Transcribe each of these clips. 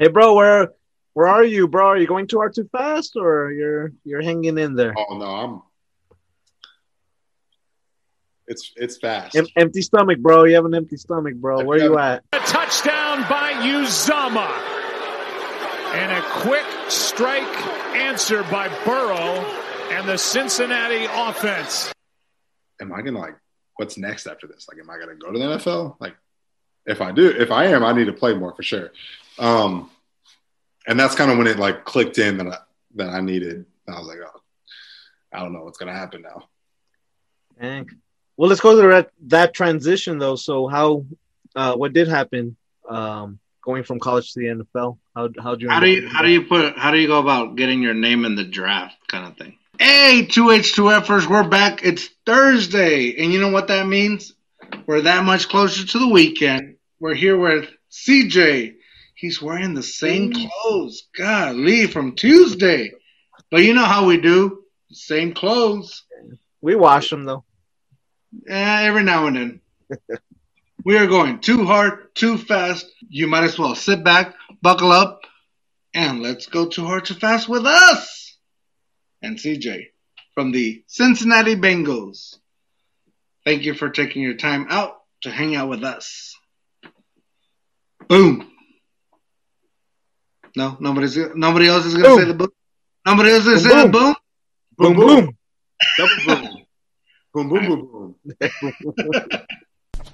Hey, bro, where are you, bro? Are you going too hard too fast, or you're hanging in there? Oh no, I'm. It's fast. Empty stomach, bro. You have an empty stomach, bro. Where you at? A touchdown by Uzama. And a quick strike answer by Burrow and the Cincinnati offense. Am I gonna what's next after this? Am I gonna go to the NFL? If I am, I need to play more for sure. And that's kind of when it clicked in that I needed. I was like, oh, I don't know what's gonna happen now. Dang. Well, let's go to that transition, though. So how what did happen going from college to the NFL? How do you go about getting your name in the draft kind of thing? Hey, 2H2Fers, we're back. It's Thursday. And you know what that means? We're that much closer to the weekend. We're here with CJ. He's wearing the same clothes, golly, from Tuesday. But you know how we do. Same clothes. We wash them, though. Every now and then. We are going too hard, too fast. You might as well sit back, buckle up, and let's go too hard, too fast with us. And CJ from the Cincinnati Bengals. Thank you for taking your time out to hang out with us. Boom. No, nobody else is going to say the boom. Nobody else is going to say the boom. Boom, boom. Boom. Double boom. Boom, boom, boom, boom.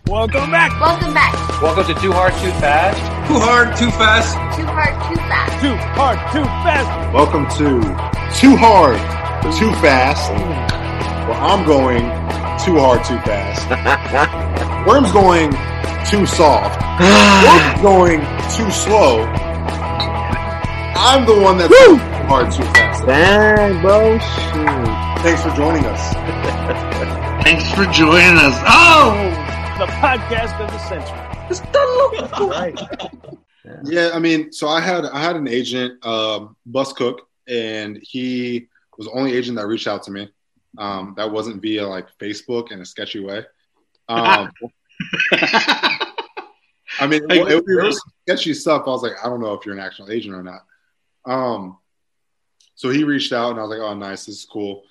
Welcome back. Welcome back. Welcome to Too Hard, Too Fast. Too Hard, Too Fast. Too Hard, Too Fast. Too Hard, Too Fast. Welcome to Too Hard, Too Fast. Well, I'm going too hard, too fast. Worm's going too soft. Worm's going too slow. I'm the one that's too hard, too fast. Dang, bro. Shoot. Thanks for joining us. Thanks for joining us. Oh! The podcast of the century. It's the local. Yeah, so I had an agent, Bus Cook, and he was the only agent that reached out to me. That wasn't via, Facebook in a sketchy way. It was sketchy stuff. I was like, I don't know if you're an actual agent or not. So he reached out, and I was like, oh, nice. This is cool.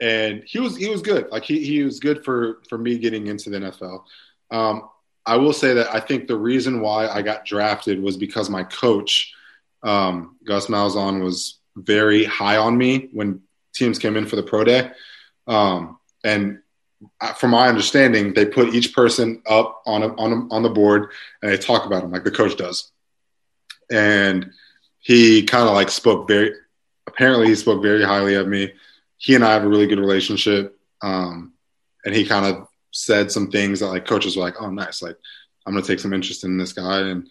And he was good. He was good for me getting into the NFL. I will say that I think the reason why I got drafted was because my coach, Gus Malzahn, was very high on me when teams came in for the pro day. And from my understanding, they put each person up on the board and they talk about them like the coach does. And he kind of spoke very highly of me. He and I have a really good relationship, and he kind of said some things that coaches were like, "Oh, nice! I'm gonna take some interest in this guy." And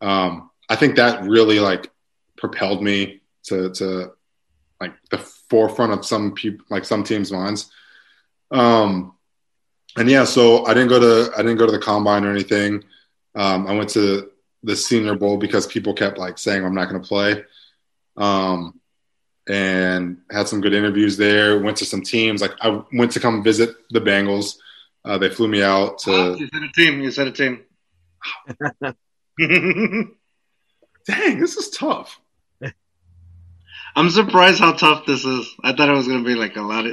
I think that really propelled me to the forefront of some people, some teams' minds. And yeah, so I didn't go to the combine or anything. I went to the Senior Bowl because people kept saying I'm not gonna play. And had some good interviews there. Went to some teams. I went to come visit the Bengals. They flew me out to. Oh, you said a team. Dang, this is tough. I'm surprised how tough this is. I thought it was going to be a lot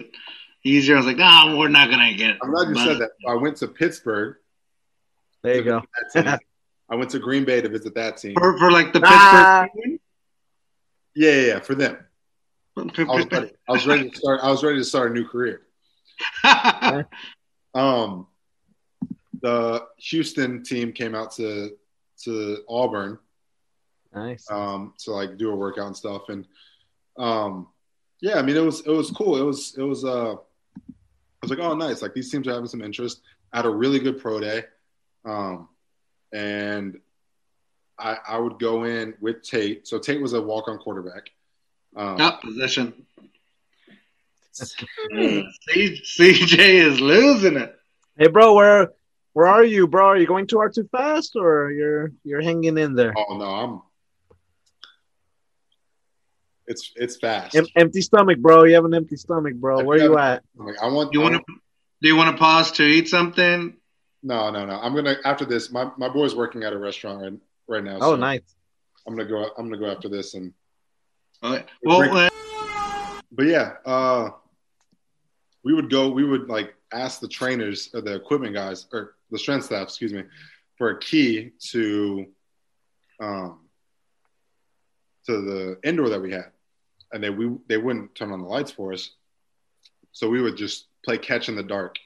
easier. I was like, no, we're not going to get it. I'm glad you said that. I went to Pittsburgh. There you go. I went to Green Bay to visit that team. For the Pittsburgh team? Yeah, for them. I was ready to start a new career. The Houston team came out to Auburn. Nice. To do a workout and stuff, and it was cool. It was I was like, oh, nice. These teams are having some interest. I had a really good pro day, and I would go in with Tate. So Tate was a walk-on quarterback. Top position. CJ is losing it. Hey, bro, where are you, bro? Are you going too hard, too fast, or you're hanging in there? Oh no, I'm. It's fast. Empty stomach, bro. You have an empty stomach, bro. Where you at? Do you want to pause to eat something? No. I'm gonna after this. My boy's working at a restaurant right now. Oh, so nice. I'm gonna go after this and. All right. Well, but yeah, we would go. We would like ask the trainers or the equipment guys or the strength staff, excuse me, for a key to the indoor that we had, and they wouldn't turn on the lights for us, so we would just play catch in the dark,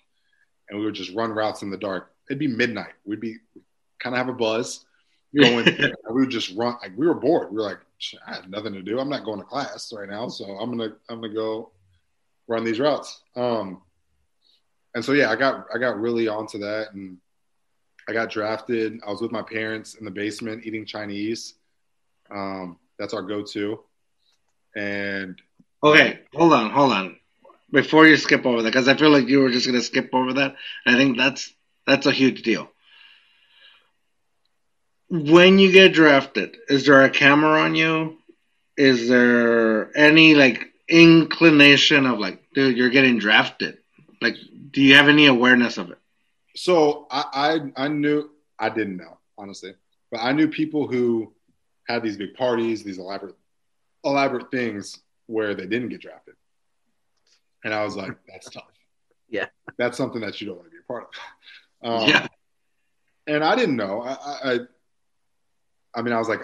and we would just run routes in the dark. It'd be midnight. We'd be kind of have a buzz. Going, we would just run. Like we were bored. We were like, I have nothing to do. I'm not going to class right now, so I'm gonna go run these routes. And so yeah, I got really onto that, and I got drafted. I was with my parents in the basement eating Chinese. That's our go-to. And okay, hold on. Before you skip over that, because I feel like you were just gonna skip over that. I think that's a huge deal. When you get drafted, is there a camera on you? Is there any like inclination of like, dude, you're getting drafted? Like, do you have any awareness of it? So I knew – I didn't know, honestly. But I knew people who had these big parties, these elaborate things where they didn't get drafted. And I was like, that's tough. Yeah. That's something that you don't want to be a part of. Yeah. And I didn't know. I mean, I was like,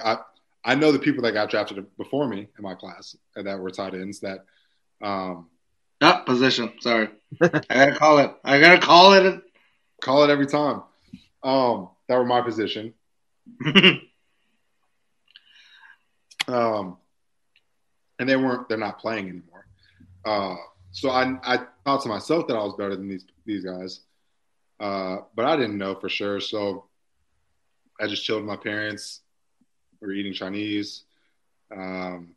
I know the people that got drafted before me in my class that were tight ends that position. Sorry. I gotta call it. Call it every time. That were my position. And they're not playing anymore. So I thought to myself that I was better than these guys. But I didn't know for sure. So I just chilled with my parents. We were eating Chinese. And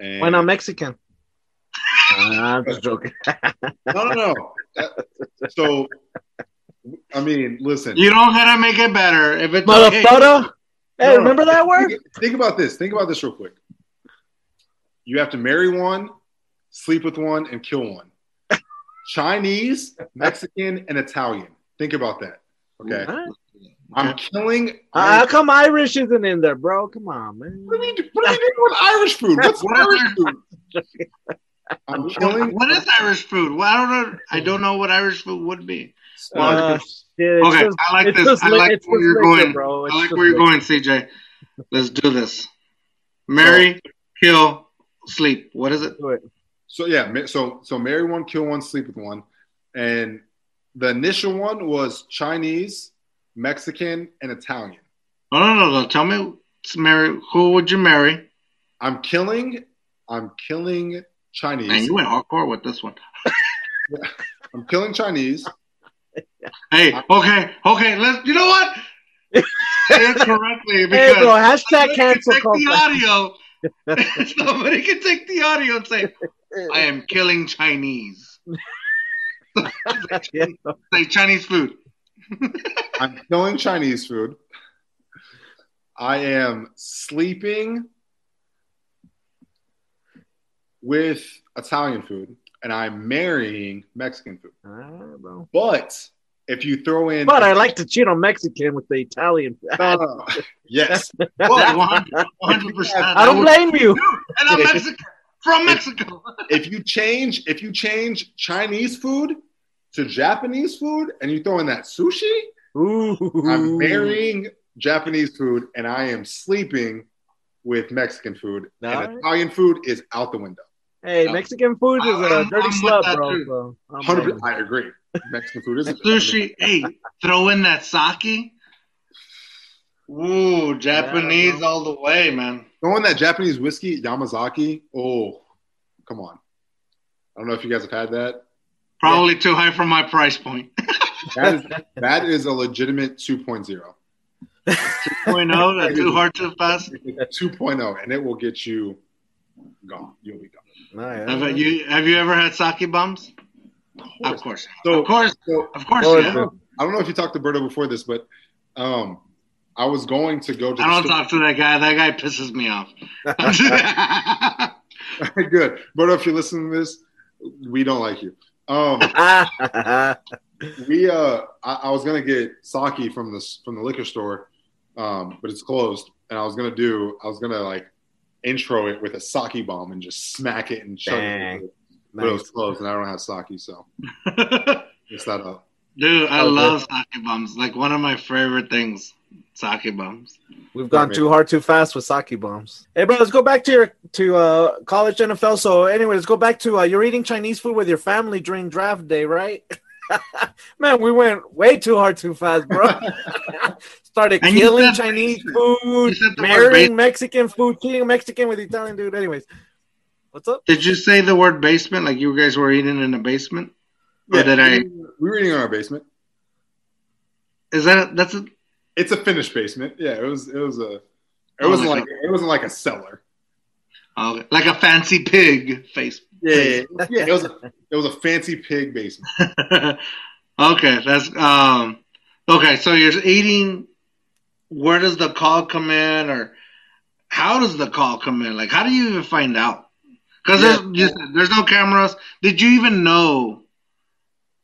why not Mexican? I'm just joking. No. So, I mean, listen. You don't have to make it better. If it's motherfucker. Okay. Hey, no, remember that word? Think about this. Think about this real quick. You have to marry one, sleep with one, and kill one. Chinese, Mexican, and Italian. Think about that. Okay. What? I'm killing. How come Irish isn't in there, bro? Come on, man. What do you do with Irish food? What's Irish food? I'm killing. What is Irish food? Well, I don't know what Irish food would be. Okay, I like this. I like where you're going. I like where you're going, CJ. Let's do this. Marry, kill, sleep. What is it? So yeah, so marry one, kill one, sleep with one, and the initial one was Chinese, Mexican, and Italian. No. Tell me, Mary, who would you marry? I'm killing Chinese. Man, you went hardcore with this one. Yeah, I'm killing Chinese. Hey, okay. Let's. You know what? Say it correctly because hey, bro, hashtag cancel culture. Take the audio. Somebody can take the audio and say, "I am killing Chinese." Say Chinese food. I'm killing Chinese food. I am sleeping with Italian food, and I'm marrying Mexican food. But if you throw in, but I like to cheat on Mexican with the Italian. Yes, 100%. I don't blame you. And I'm Mexican from Mexico. If you change Chinese food to Japanese food, and you throw in that sushi, ooh. I'm marrying Japanese food, and I am sleeping with Mexican food. Right. And Italian food is out the window. Hey, Mexican food is a dirty slut, bro. 100%, I agree. Mexican food is a sushi. Hey, throw in that sake. Ooh, Japanese all the way, man. Throw in that Japanese whiskey, Yamazaki. Oh, come on. I don't know if you guys have had that. Probably too high for my price point. That is a legitimate 2.0. 2.0? That's too hard to pass? 2.0, and it will get you gone. You'll be gone. Right, have you ever had sake bombs? Of course. So, of course. I don't know if you talked to Berto before this, but I was going to go to the store. I don't talk to that guy. That guy pisses me off. Good. Berto, if you're listening to this, we don't like you. I was gonna get sake from the liquor store, but it's closed. and I was gonna like intro it with a sake bomb and just smack it and chug it. But it was close, and I don't have sake, so it's not up. Dude, I love sake bombs. Like one of my favorite things, sake bombs. We've gone too hard, too fast with sake bombs. Hey, bro, let's go back to your college NFL. So, anyway, let's go back to you're eating Chinese food with your family during draft day, right? Man, we went way too hard, too fast, bro. Started killing Chinese food, marrying Mexican food, killing Mexican with Italian dude. Anyways, what's up? Did you say the word basement? Like you guys were eating in the basement? Yeah, or did we were eating in our basement. Is that it's a finished basement? Yeah, it wasn't like a cellar. Oh, like a fancy pig face. Yeah. It was a fancy pig basement. Okay, that's okay. So you're eating. Where does the call come in, or how does the call come in? Like, how do you even find out? Because there's no cameras. Did you even know?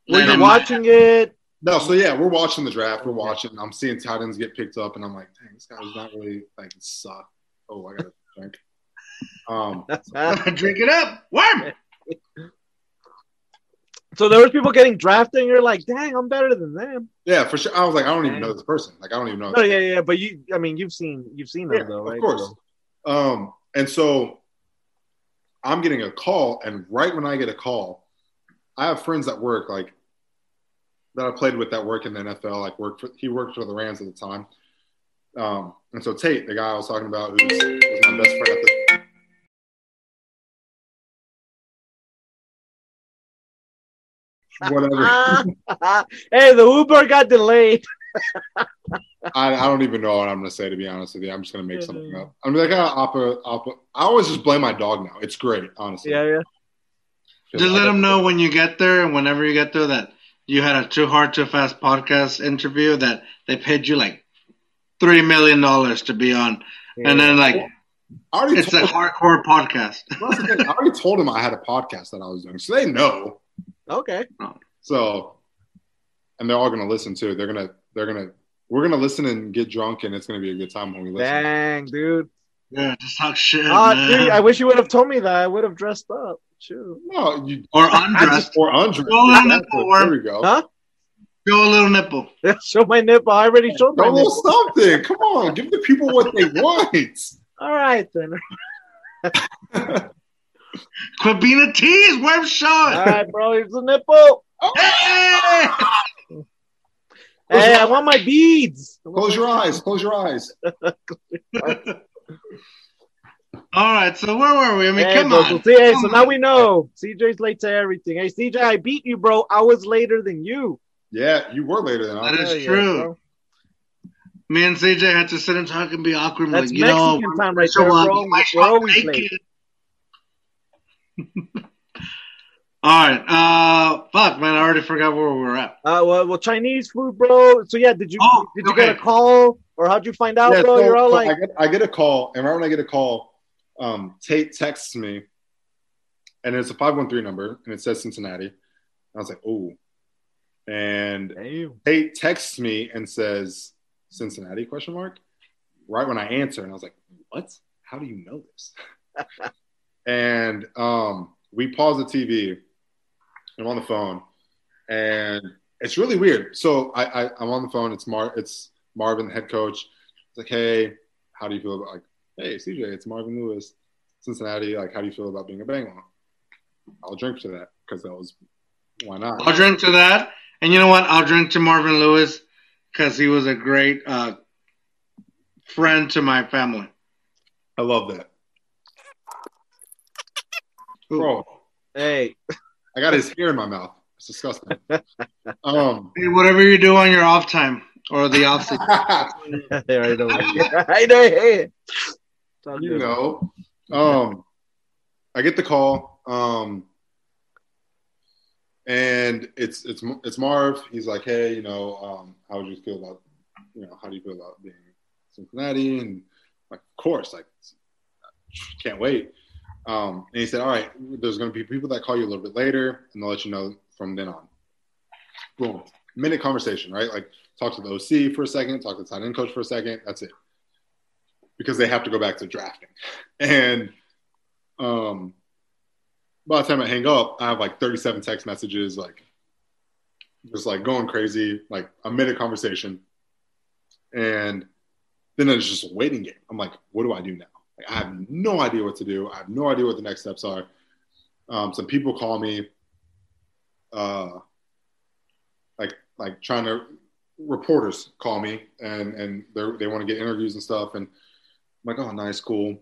Were you watching it? No. So yeah, we're watching the draft. We're watching. I'm seeing tight ends get picked up, and I'm like, dang, this guy was not really like suck. Oh, I gotta drink. Drink it up. Warm. So there was people getting drafted, and you're like, dang, I'm better than them. Yeah, for sure. I was like, I don't even know this person. Like, I don't even know. No, yeah. But you've seen them though, right? Of course. So. And so I'm getting a call, and right when I get a call, I have friends that work, like, that I played with that work in the NFL. Like, he worked for the Rams at the time. And so Tate, the guy I was talking about, who's my best friend at the whatever. Hey, the Uber got delayed. I don't even know what I'm gonna say, to be honest with you. I'm just gonna make something up. I'm like, I always just blame my dog now. It's great, honestly. Yeah. Just let them know when you get there and whenever you get there that you had a Too Hard, Too Fast podcast interview that they paid you like $3 million to be on, and then like. It's a hardcore podcast. I already told them I had a podcast that I was doing, so they know. Okay. So, and they're all gonna listen too. We're gonna listen and get drunk, and it's gonna be a good time when we listen. Dang, dude. Yeah, just talk shit. Dude, I wish you would have told me that. I would have dressed up. Shoot. No, or undressed. Show a little nipple. There we go. Huh? Show a little nipple. Yeah, show my nipple. I already showed my nipple. Show a little something. Come on, give the people what they want. All right then. Quit being a tease. Where I'm showing. All right, bro. Here's the nipple. Oh. Hey, I want my beads. Close your eyes. All right. So where were we? I mean, come on. So now we know. CJ's late to everything. Hey, CJ, I beat you, bro. I was later than you. Yeah, you were later than I was. That is true. Yeah, me and CJ had to sit and talk and be awkward. That's like, Mexican time right there, bro. We're always late. All right, fuck, man, I already forgot where we were at. Well, Chinese food, bro. So yeah, did you get a call, or how'd you find out, bro? So, you're all like, I get a call, and right when I get a call, Tate texts me, and it's a 513 number, and it says Cincinnati. And I was like, oh, and damn. Tate texts me and says Cincinnati ? Right when I answer, and I was like, what? How do you know this? And we pause the TV. I'm on the phone, and it's really weird. So I'm on the phone. It's Marvin, the head coach. It's like, hey, how do you feel about hey, CJ, it's Marvin Lewis, Cincinnati. Like, how do you feel about being a Bengal? I'll drink to that because why not? I'll drink to that, and you know what? I'll drink to Marvin Lewis because he was a great friend to my family. I love that. Bro, hey, I got his hair in my mouth. It's disgusting. Hey, whatever you do on your off time or the off season, I get the call, and it's Marv. He's like, hey, how do you feel about being Cincinnati? And like, of course, like, can't wait. And he said, all right, there's going to be people that call you a little bit later, and they'll let you know from then on. Boom. Minute conversation, right? Like, talk to the OC for a second, talk to the tight end coach for a second. That's it. because they have to go back to drafting. And by the time I hang up, I have like 37 text messages, like just like going crazy, like a minute conversation. And then it's just a waiting game. I'm like, what do I do now? Like, I have no idea what to do. I have no idea what the next steps are. Some people call me, like trying to, reporters call me and they want to get interviews and stuff. And I'm like, oh, nice, cool.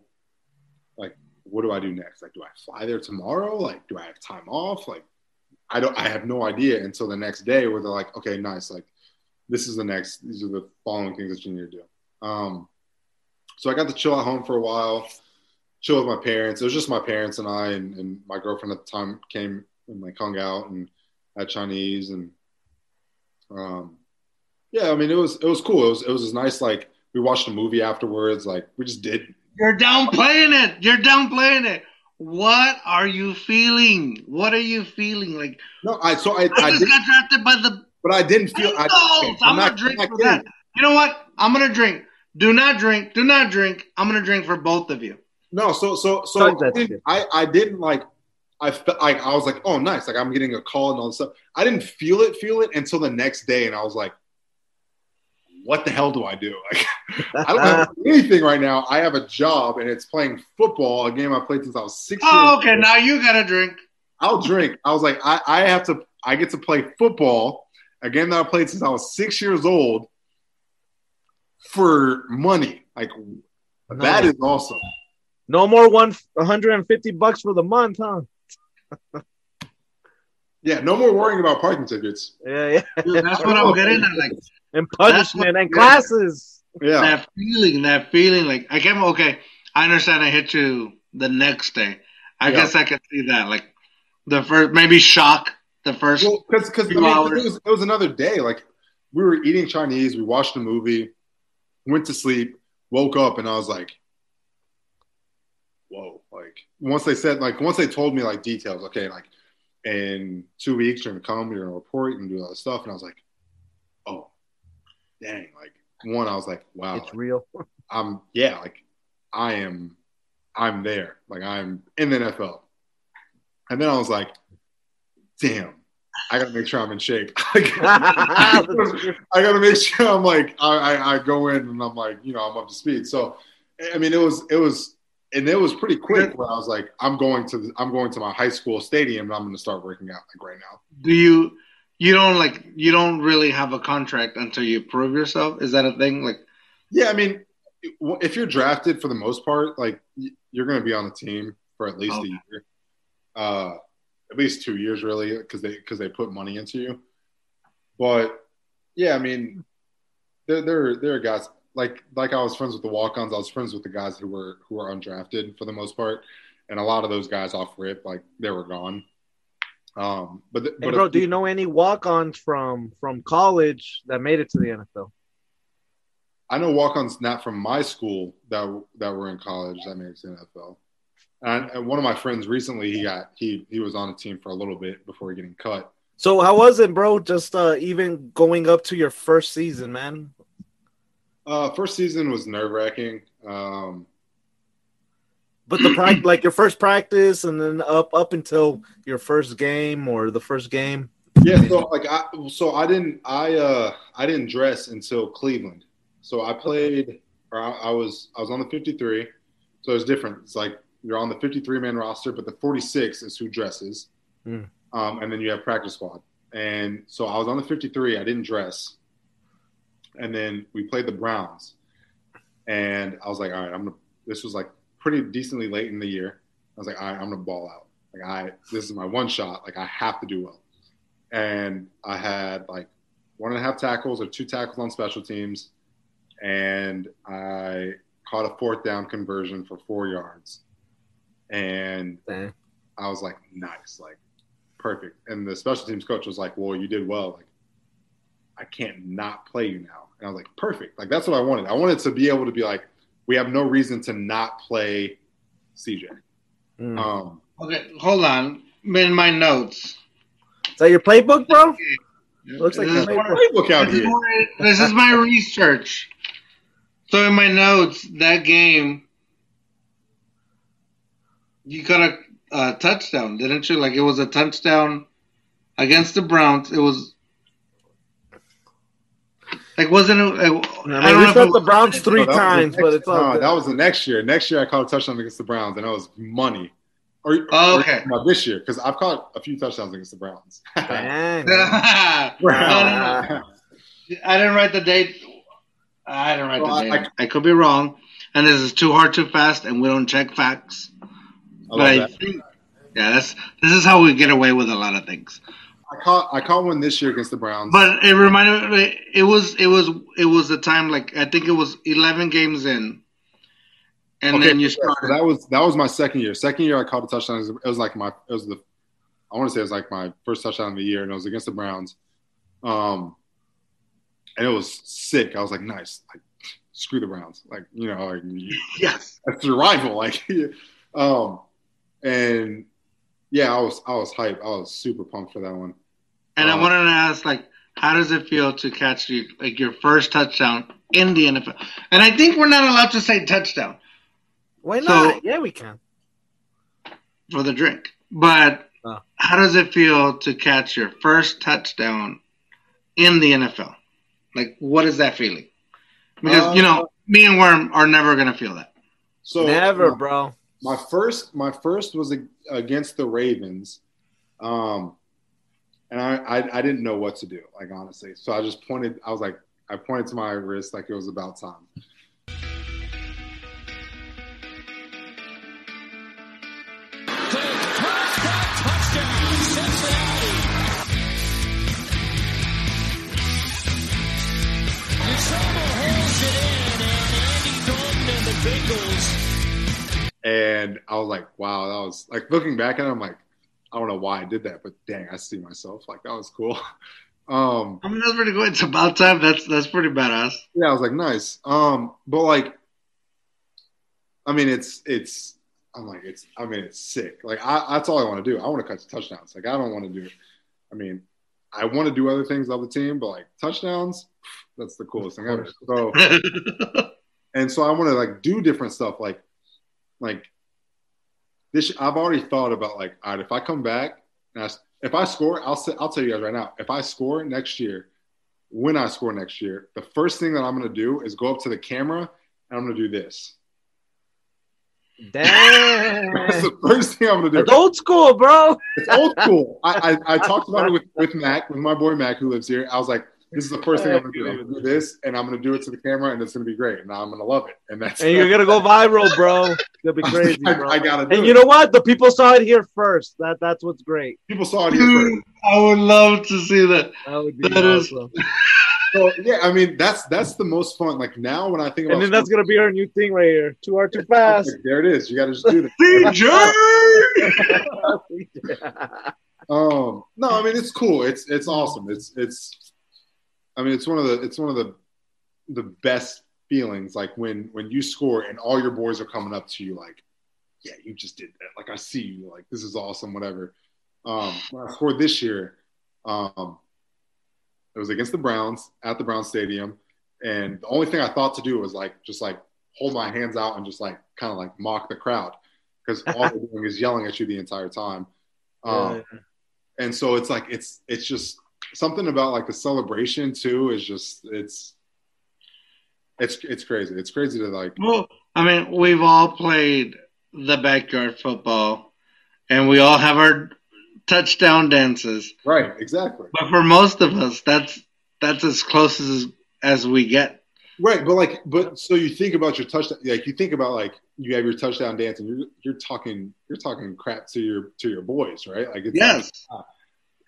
Like, what do I do next? Like, do I fly there tomorrow? Like, do I have time off? Like, I have no idea until the next day where they're like, okay, nice. Like, this is the next, these are the following things that you need to do. So I got to chill at home for a while, chill with my parents. It was just my parents and I, and my girlfriend at the time came and like hung out and had Chinese. And, yeah, I mean, it was cool. It was just nice. Like, we watched a movie afterwards. Like, we just did. You're downplaying it. What are you feeling? Like, no, I just got drafted by the. But I didn't feel. I'm gonna drink for that. You know what? I'm gonna drink. Do not drink. Do not drink. I'm gonna drink for both of you. No, so I didn't like. I was like, oh, nice. Like, I'm getting a call and all this stuff. I didn't feel it until the next day, and I was like, what the hell do I do? Like, I don't have anything right now. I have a job, and it's playing football, a game I played since I was 6 years old. Oh, okay. Now you got to drink. I'll drink. I was like, I get to play football, a game that I played since I was 6 years old, for money. Like, that is awesome. No more $150 for the month, huh? Yeah, no more worrying about parking tickets. Yeah, yeah. Dude, that's what I'm getting at. Like, and punishment and classes. Yeah. That feeling. Like, I can't, okay, I understand I hit you the next day. I guess I can see that. Like, the first, maybe shock the first hours. It was another day. Like, we were eating Chinese. We watched a movie, went to sleep, woke up, and I was like, whoa. Like, once they told me, like, details, okay, like, in 2 weeks, you're going to come, you're going to report, you're going to do all this stuff. And I was like, oh, dang. Like, I was like, wow. It's like, real. I'm there. Like, I'm in the NFL. And then I was like, damn, I got to make sure I'm in shape. I got to make sure I'm like, I go in and I'm like, you know, I'm up to speed. So, I mean, it was pretty quick where I was like, I'm going to my high school stadium and I'm going to start working out like right now. Do you don't really have a contract until you prove yourself? Is that a thing? Like, yeah, I mean, if you're drafted, for the most part, like, you're going to be on the team for at least a year, at least 2 years, really, because they put money into you. But yeah, I mean, there are guys. Like I was friends with the walk-ons. I was friends with the guys who were undrafted for the most part, and a lot of those guys off rip, like, they were gone. But bro, do you know any walk-ons from college that made it to the NFL? I know walk-ons not from my school that were in college that made it to the NFL. And one of my friends recently, he was on a team for a little bit before getting cut. So how was it, bro? Just even going up to your first season, man. First season was nerve-wracking. But the like your first practice and then up until your first game or the first game. Yeah, so like I didn't dress until Cleveland. So I played, or I was on the 53. So it's different. It's like you're on the 53-man roster, but the 46 is who dresses. Mm. And then you have practice squad. And so I was on the 53. I didn't dress. And then we played the Browns, and I was like, all right, this was like pretty decently late in the year. I was like, all right, I'm going to ball out. Like, this is my one shot. Like, I have to do well. And I had like 1.5 tackles or 2 tackles on special teams. And I caught a 4th down conversion for 4 yards. And I was like, nice, like, perfect. And the special teams coach was like, well, you did well. Like, I can't not play you now. And I was like, perfect. Like, that's what I wanted. I wanted to be able to be like, we have no reason to not play CJ. Mm. Okay, hold on. In my notes. Is that your playbook, bro? Yeah. Looks like your playbook out here. This is my research. So in my notes, that game, you got a touchdown, didn't you? Like, it was a touchdown against the Browns. It was like, wasn't it? I mean, we caught the Browns three times, but it's all good. That was the next year. Next year, I caught a touchdown against the Browns, and that was money. Okay. Or this year, because I've caught a few touchdowns against the Browns. I didn't write the date. I didn't write the date. I could be wrong, and this is Too Hard, Too Fast, and we don't check facts. This is how we get away with a lot of things. I caught one this year against the Browns. But it reminded me, it was the time, like, I think it was 11 games in. And okay, then you started. So that was my second year. Second year, I caught a touchdown. It was like my first touchdown of the year, and it was against the Browns. And it was sick. I was like, nice. Like, screw the Browns. Like, you know, like, yes, that's your rival. Like, and yeah, I was hyped. I was super pumped for that one. And I wanted to ask, like, how does it feel to catch your first touchdown in the NFL? And I think we're not allowed to say touchdown. Why not? So, yeah, we can. For the drink. But how does it feel to catch your first touchdown in the NFL? Like, what is that feeling? Because, me and Worm are never going to feel that. So never, bro. My first was against the Ravens. And I didn't know what to do, like, honestly. So I just pointed. I was like, I pointed to my wrist like it was about time. And I was like, wow, that was, like, looking back at it, I'm like, I don't know why I did that, but dang, I see myself. Like, that was cool. I mean, that's pretty good. It's about time. That's pretty badass. Yeah, I was like, nice. But, like, I mean, it's sick. Like, that's all I want to do. I want to catch touchdowns. Like, I don't want to do, I mean, I want to do other things on the team, but, like, touchdowns, that's the coolest thing ever. So, and so I want to, like, do different stuff. Like this, I've already thought about, like, all right, if I come back and if I score, I'll tell you guys right now, if I score next year, when I score next year, the first thing that I'm going to do is go up to the camera and I'm going to do this. Damn. That's the first thing I'm going to do. It's old school, bro. It's old school. I talked about it with Mac, with my boy Mac, who lives here. I was like, this is the first thing I'm going to do. I'm going to do this, and I'm going to do it to the camera, and it's going to be great. And I'm going to love it. And you're going to go viral, bro. It'll be crazy, bro. I got to do it. And you know what? The people saw it here first. That's what's great. People saw it here first. I would love to see that. That would be awesome. So, yeah, I mean, that's the most fun. Like, now when I think about it. And then that's going to be our new thing right here. Too Hard, Too Fast. Like, there it is. You got to just do that. CJ! No, I mean, it's cool. It's awesome. It's one of the best feelings, like, when you score and all your boys are coming up to you like, yeah, you just did that. Like, I see you. Like, this is awesome, whatever. When I scored this year, it was against the Browns at the Browns Stadium. And the only thing I thought to do was, like, just, like, hold my hands out and just, like, kind of, like, mock the crowd, because all they're doing is yelling at you the entire time. And so it's, like, it's just – something about, like, the celebration too is just it's crazy. It's crazy to, like. Well, I mean, we've all played the backyard football, and we all have our touchdown dances. Right, exactly. But for most of us, that's as close as we get. Right, but so you think about your touchdown. Like, you think about, like, you have your touchdown dance, and you're talking crap to your boys, right? Like, it's, yes. Like,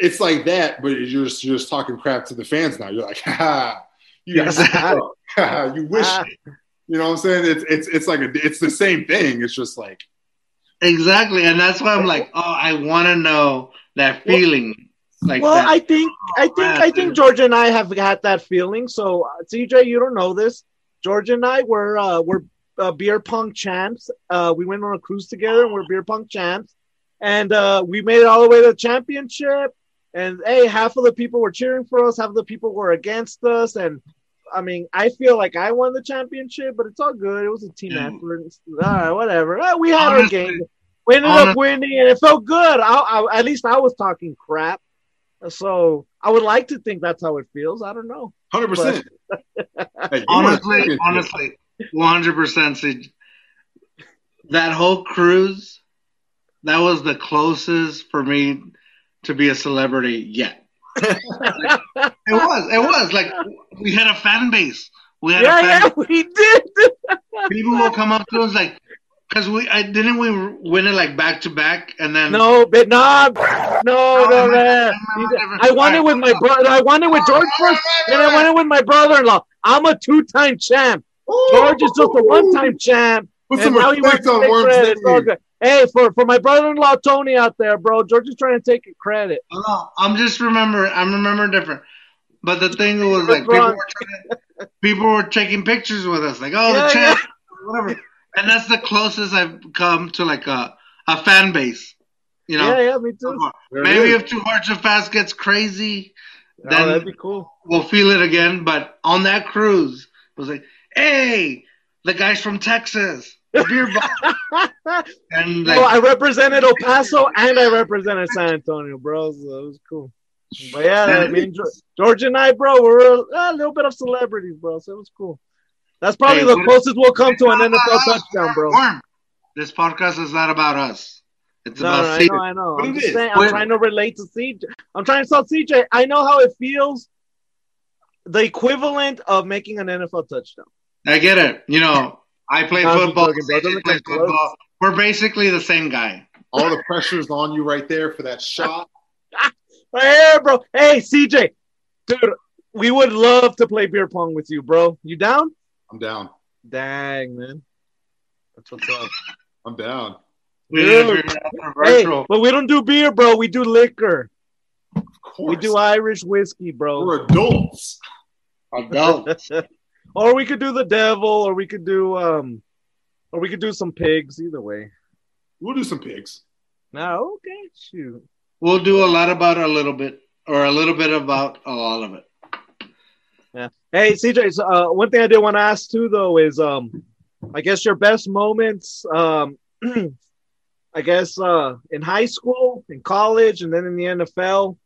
it's like that, but you're just talking crap to the fans now. You're like, ha, you guys, you wish, you know what I'm saying? It's the same thing. It's just like, exactly, and that's why I'm like, oh, I want to know that feeling. Well, like, well, I think Georgia and I have had that feeling. So CJ, you don't know this. Georgia and I were beer pong champs. We went on a cruise together, and we're beer pong champs, and we made it all the way to the championship. And, hey, half of the people were cheering for us, half of the people were against us. And I mean, I feel like I won the championship, but it's all good. It was a team effort. All right, whatever. We had our game. We ended up winning, and it felt good. At least I was talking crap. So I would like to think that's how it feels. I don't know. 100%. Honestly, 100%. That whole cruise, that was the closest for me to be a celebrity yet. It was. Like, we had a fan base. We did. People will come up to us like, because we win it like back to back, and then no, man. I won it with my brother. I won it with George first, and I won it with my brother-in-law. I'm a two-time champ. George is just a one-time champ. Put some respect on Worm's name. Hey, for my brother-in-law Tony out there, bro. George is trying to take credit. No, I'm just remembering. I'm remembering different. But the thing was, like, people were taking pictures with us, like, the champ, whatever. And that's the closest I've come to, like, a fan base, you know? Yeah, me too. Maybe if Too Hard, Too Fast gets crazy, then that'd be cool. We'll feel it again. But on that cruise, it was like, hey, the guy's from Texas. The beer bar. And like, I represented El Paso and I represented San Antonio, bro. So it was cool. But, yeah, I mean, George and I, bro, we were a little bit of celebrities, bro. So it was cool. That's probably the closest we'll come to an NFL touchdown, bro. This podcast is not about us. It's about CJ. I know. I'm trying to relate to CJ. I'm trying to tell CJ. I know how it feels. The equivalent of making an NFL touchdown. I get it. You know, I play football. CJ plays football. We're basically the same guy. All the pressure's on you right there for that shot. Right here, bro. Hey, CJ. Dude, we would love to play beer pong with you, bro. You down? I'm down. Dang, man. That's what's up. I'm down. Dude. Hey, but we don't do beer, bro. We do liquor. Of course. We do Irish whiskey, bro. We're adults. Or we could do the devil, or we could do some pigs. Either way, we'll do some pigs. No, okay, shoot. We'll do a lot about a little bit, or a little bit about a lot of it. Yeah. Hey, CJ, so, one thing I did want to ask, too, though, is I guess your best moments, I guess, in high school, in college, and then in the NFL.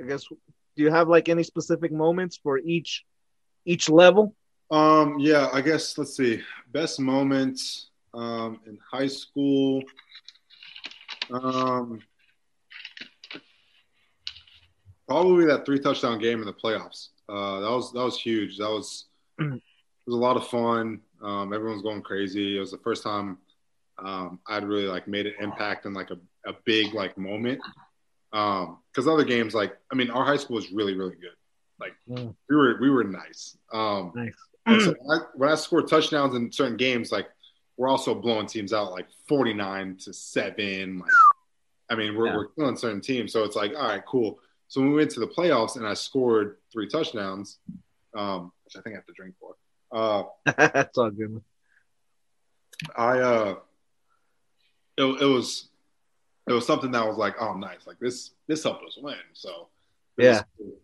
I guess, do you have, like, any specific moments for each level? Yeah, I guess, let's see. Best moments in high school. Probably that 3-touchdown game in the playoffs. That was huge. It was a lot of fun. Everyone's going crazy. It was the first time I'd really like made an impact in like a big like moment. Because other games, like, I mean, our high school was really, really good. Like we were nice. So when I scored touchdowns in certain games, like we're also blowing teams out like 49-7. Like, I mean, we're killing certain teams. So it's like, all right, cool. So when we went to the playoffs and I scored 3 touchdowns, which I think I have to drink for. That's all good. It was something that was like, oh, nice. Like this helped us win. So yeah, cool.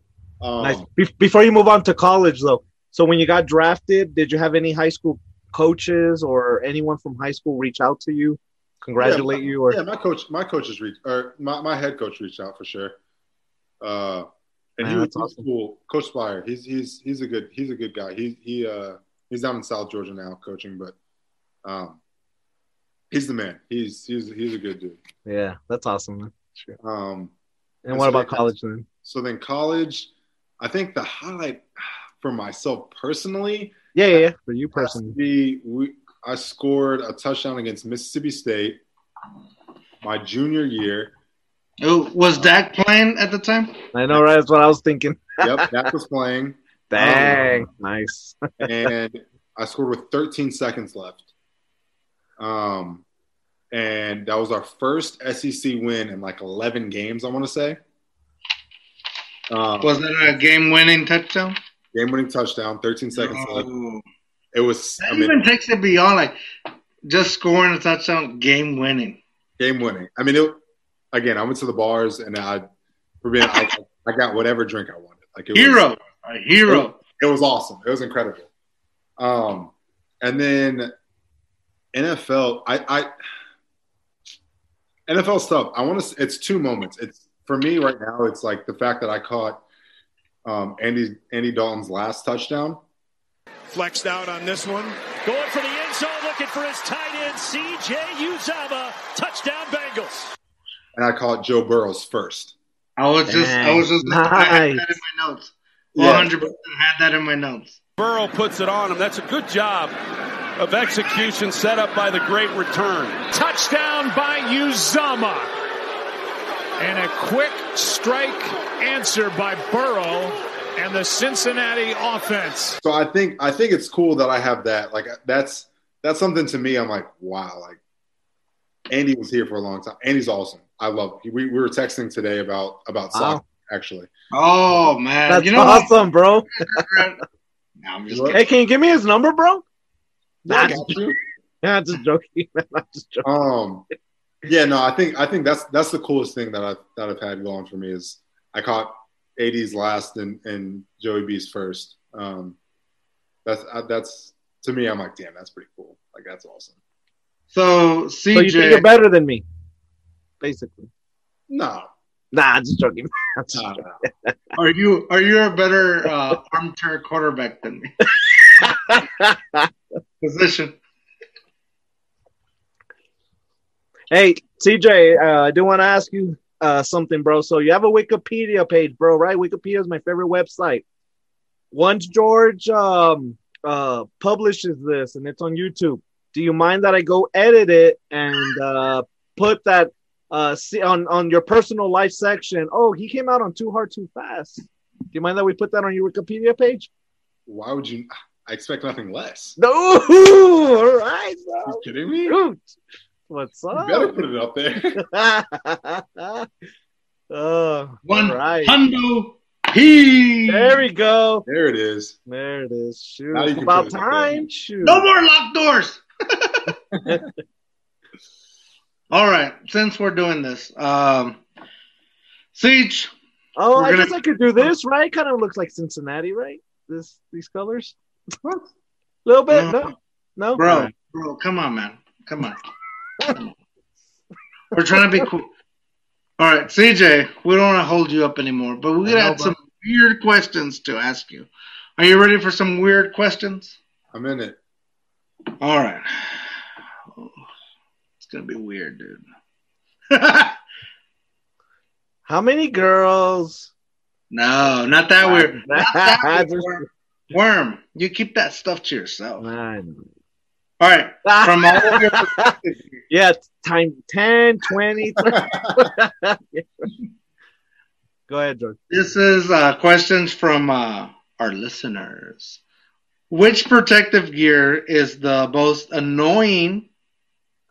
Nice. Before you move on to college, though, so when you got drafted, did you have any high school coaches or anyone from high school reach out to you, congratulate you? Or yeah, my head coach reached out for sure. And man, he was awesome. Cool. Coach Spire, he's a good guy. He's down in South Georgia now coaching, but he's the man. He's a good dude. Yeah, that's awesome, man. Sure. And what about college then? So then college, I think the highlight for myself personally. Yeah. For you personally, I scored a touchdown against Mississippi State my junior year. Was Dak playing at the time? I know, right? That's what I was thinking. Yep, Dak was playing. Dang, nice. And I scored with 13 seconds left. And that was our first SEC win in like 11 games, I want to say. Was that a game-winning touchdown? Game-winning touchdown, 13 seconds left. It was. That even takes it beyond like just scoring a touchdown, game-winning. Game-winning. I mean, it. Again, I went to the bars and I got whatever drink I wanted. Like it was a hero. It was awesome. It was incredible. And then NFL, NFL stuff. I want to. It's two moments. It's for me right now. It's like the fact that I caught Andy Dalton's last touchdown. Flexed out on this one. Going for the end zone, looking for his tight end, C.J. Uzama. Touchdown, Bengals. And I caught Joe Burrow's first. I was just. Nice. I had that in my notes. 100% had that in my notes. Burrow puts it on him. That's a good job of execution set up by the great return. Touchdown by Uzama. And a quick strike answer by Burrow and the Cincinnati offense. So I think it's cool that I have that. Like that's something to me. I'm like, wow, like Andy was here for a long time. Andy's awesome. I love him. We were texting today about soccer, actually. Oh man. That's awesome, bro. No, I'm just kidding. Hey, can you give me his number, bro? Nah, I'm just joking. I'm just joking. Yeah, no, I think that's the coolest thing that I've had going for me is I caught AD's last and Joey B's first. That's to me, I'm like, damn, that's pretty cool. Like that's awesome. So CJ, so you think you're better than me, basically? No. Nah, I'm just joking. No. Are you a better armchair quarterback than me? Position. Hey, CJ, I do want to ask you something, bro. So you have a Wikipedia page, bro, right? Wikipedia is my favorite website. Once George publishes this and it's on YouTube, do you mind that I go edit it and put that on your personal life section? Oh, he came out on Too Hard, Too Fast. Do you mind that we put that on your Wikipedia page? Why would you? I expect nothing less. No, all right, bro. Are you kidding me? Dude, what's up? You better put it up there. One right. Hundo. There we go. There it is. Shoot. It's about time. Shoot. No more locked doors. All right. Since we're doing this, Siege. Oh, I guess I could do this, right? Kind of looks like Cincinnati, right? These colors. A little bit, no? Bro, come on, man. Come on. We're trying to be cool. All right, CJ, we don't want to hold you up anymore, but we're going to add some weird questions to ask you. Are you ready for some weird questions? I'm in it. All right. Oh, it's going to be weird, dude. How many girls? No, not that weird. Not that weird. Worm, you keep that stuff to yourself. Man. All right. From all of your perspectives. Yeah, time 10, 20. 30. Go ahead, George. This is questions from our listeners. Which protective gear is the most annoying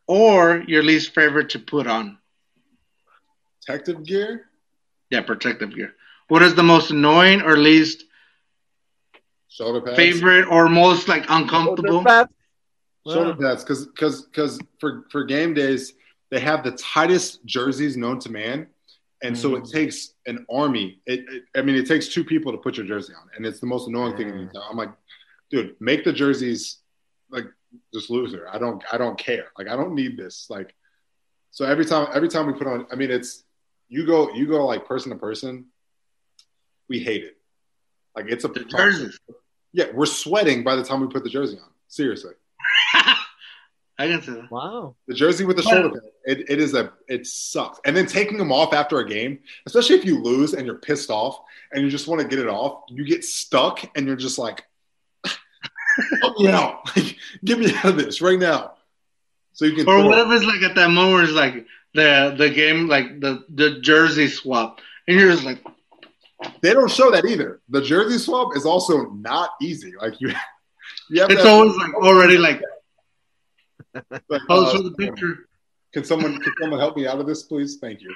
or your least favorite to put on? Protective gear? Yeah, protective gear. What is the most annoying or least shoulder pads. Favorite or most like uncomfortable? Shoulder pads, because for game days they have the tightest jerseys known to man, and so it takes an army. It takes two people to put your jersey on, and it's the most annoying thing. I'm like, dude, make the jerseys like just loser. I don't care. Like I don't need this. Like so every time we put on, I mean it's you go like person to person. We hate it. Like it's a jersey. Yeah, we're sweating by the time we put the jersey on. Seriously. I didn't say that. Wow. The jersey with the shoulder pad. It sucks. And then taking them off after a game, especially if you lose and you're pissed off and you just want to get it off, you get stuck and you're just like, help me out. Like, get me out of this right now. So you can or whatever it's like at that moment where it's like the game, like the jersey swap. And you're just like they don't show that either. The jersey swap is also not easy. Like you have it's always like already like. Like pose for the picture. Can someone help me out of this, please? Thank you.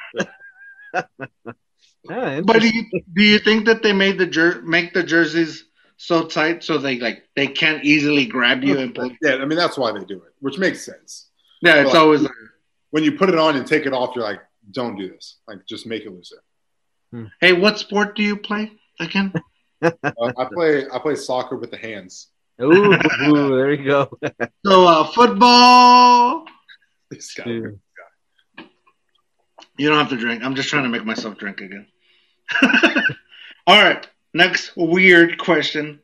Yeah, but do you think that they made the make the jerseys so tight so they like they can't easily grab you and pull? Yeah, I mean that's why they do it, which makes sense. Yeah, but it's like, always like, when you put it on and take it off, you're like, don't do this. Like just make it looser. Hey, what sport do you play again? I play soccer with the hands. Ooh, there you go. So football. This guy. Dude. You don't have to drink. I'm just trying to make myself drink again. All right. Next weird question.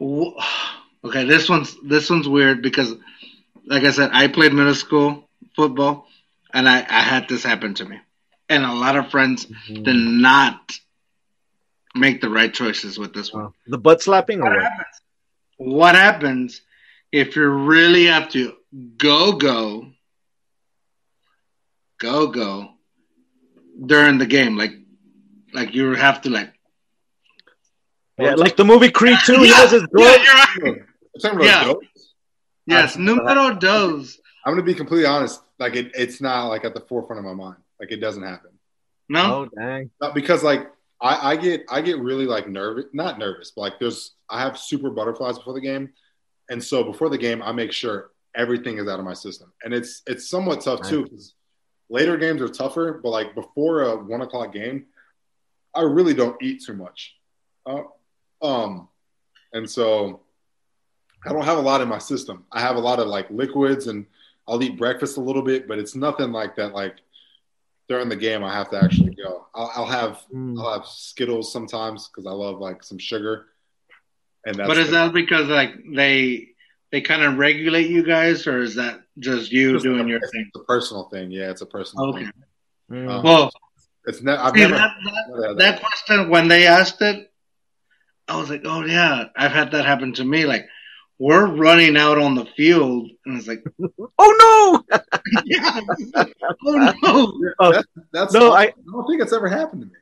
Okay, this one's weird because, like I said, I played middle school football, and I had this happen to me. And a lot of friends did not make the right choices with this one. The butt slapping? What happens if you really have to go during the game? Like you have to like the movie Creed 2. Yes, numero dos. I'm going to be completely honest. Like it's not like at the forefront of my mind. Like it doesn't happen. No, oh, dang. Because I get really like nervous. Not nervous, but like I have super butterflies before the game, and so before the game I make sure everything is out of my system. And it's somewhat tough too because later games are tougher. But like before a 1 o'clock game, I really don't eat too much. And so I don't have a lot in my system. I have a lot of like liquids, and I'll eat breakfast a little bit, but it's nothing like that. Like during the game, I have to actually go. I'll have Skittles sometimes because I love like some sugar. And that's is that because like they kind of regulate you guys, or is that just you doing your thing? It's a personal thing. Yeah, it's a personal thing. That question, when they asked it, I was like, oh yeah, I've had that happen to me. Like, we're running out on the field, and it's like, oh no, yeah, oh no. I don't think it's ever happened to me.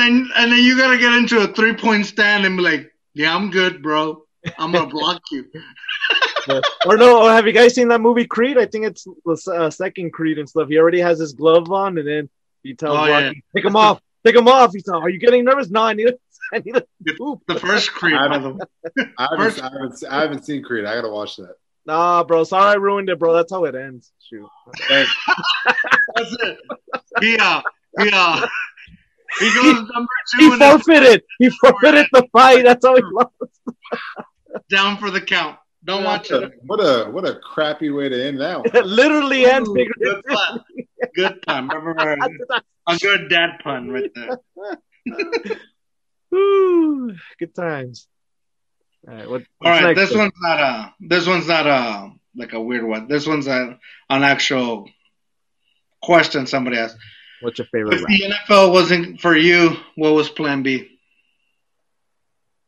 And then you gotta get into a 3-point stand and be like, yeah, I'm good, bro. I'm gonna block you. Or have you guys seen that movie Creed? I think it's the second Creed and stuff. He already has his glove on, and then he tells Rocky, "Take him off, take him off." He's like, "Are you getting nervous?" No, I need a the first Creed. I haven't seen Creed. I gotta watch that. Nah, bro. Sorry, I ruined it, bro. That's how it ends. Shoot. That's it. Yeah. He goes number two. He forfeited. He forfeited the fight. That's how he lost. Down for the count. Don't watch it. What a crappy way to end that one. Literally and figuratively. Good pun. Remember, a good dad pun right there. Woo, good times. All right, next? This one's not like a weird one. This one's an actual question somebody asked. What's your favorite? If the NFL wasn't for you, what was Plan B?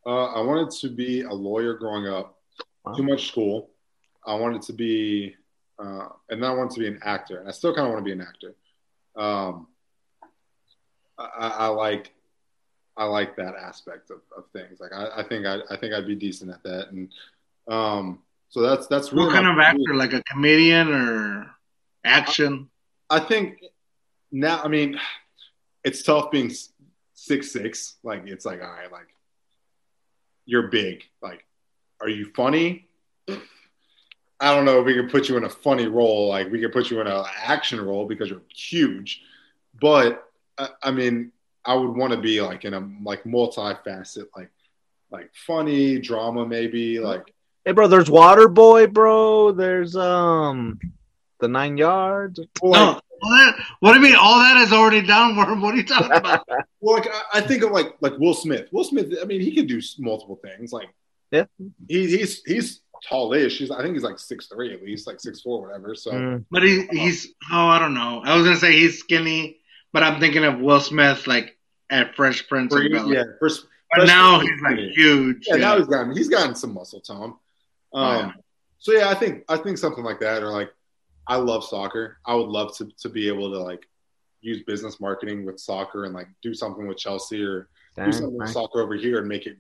I wanted to be a lawyer growing up. Wow. Too much school. I wanted to be, and then I wanted to be an actor, and I still kind of want to be an actor. I like that aspect of things. Like I think I'd be decent at that, and so that's really what kind of actor, like a comedian or action. I think now, I mean, it's tough being 6'6". Like it's like, all right, like you're big. Like, are you funny? I don't know if we can put you in a funny role. Like we could put you in an action role because you're huge, but I mean, I would want to be like in a like multifaceted, like funny drama, maybe like. Hey, bro, there's Waterboy, bro. There's the 9 yards. No, what do you mean? All that is already done. What are you talking about? Well, like I think of like Will Smith. Will Smith. I mean, he could do multiple things. Like, yeah, he's tallish. I think he's like 6'3" at least, like 6'4", whatever. So, but he's I don't know. I was gonna say he's skinny. But I'm thinking of Will Smith, like at Fresh Prince of Bel-Air. Yeah, but now he's like huge. Yeah, now he's gotten some muscle, Tom. Yeah. So yeah, I think something like that, or like I love soccer. I would love to be able to like use business marketing with soccer and like do something with Chelsea or do something with soccer over here and make it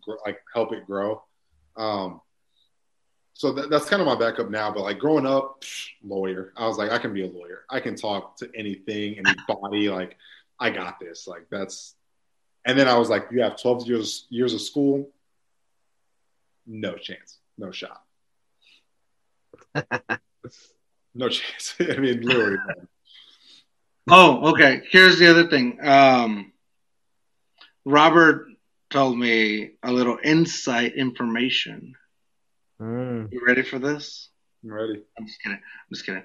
help it grow. So that's kind of my backup now. But like growing up, lawyer, I was like, I can be a lawyer. I can talk to anything, anybody. Like, I got this. Like that's. And then I was like, you have 12 years of school. No chance. No shot. No chance. I mean, literally. Oh, okay. Here's the other thing. Robert told me a little insight information. You ready for this? I'm ready. I'm just kidding.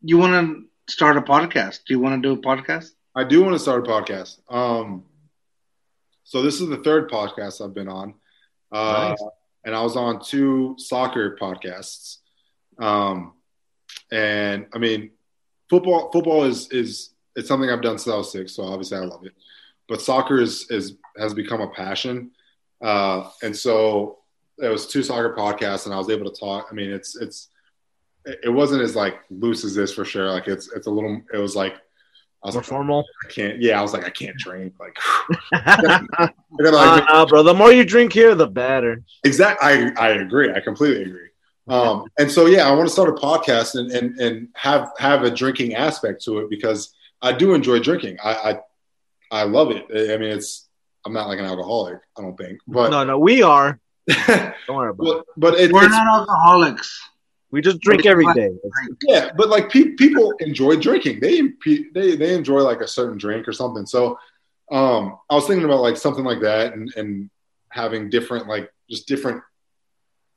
You want to start a podcast? Do you want to do a podcast? I do want to start a podcast. So this is the third podcast I've been on. Nice. And I was on two soccer podcasts. And I mean, football is it's something I've done since I was six. So obviously I love it, but soccer has become a passion. And so it was two soccer podcasts and I was able to talk. I mean, it wasn't as like loose as this for sure. Like it's a little, it was like, I was more like, formal. I can't drink. Like, bro, the more you drink here, the better. Exactly. I agree. I completely agree. And so, yeah, I want to start a podcast and have a drinking aspect to it because I do enjoy drinking. I love it. I mean, I'm not like an alcoholic, I don't think, but no, we are. Don't worry about it. But we're not alcoholics. We just drink every day. Yeah, but like people enjoy drinking. They enjoy like a certain drink or something. So I was thinking about like something like that and having different like just different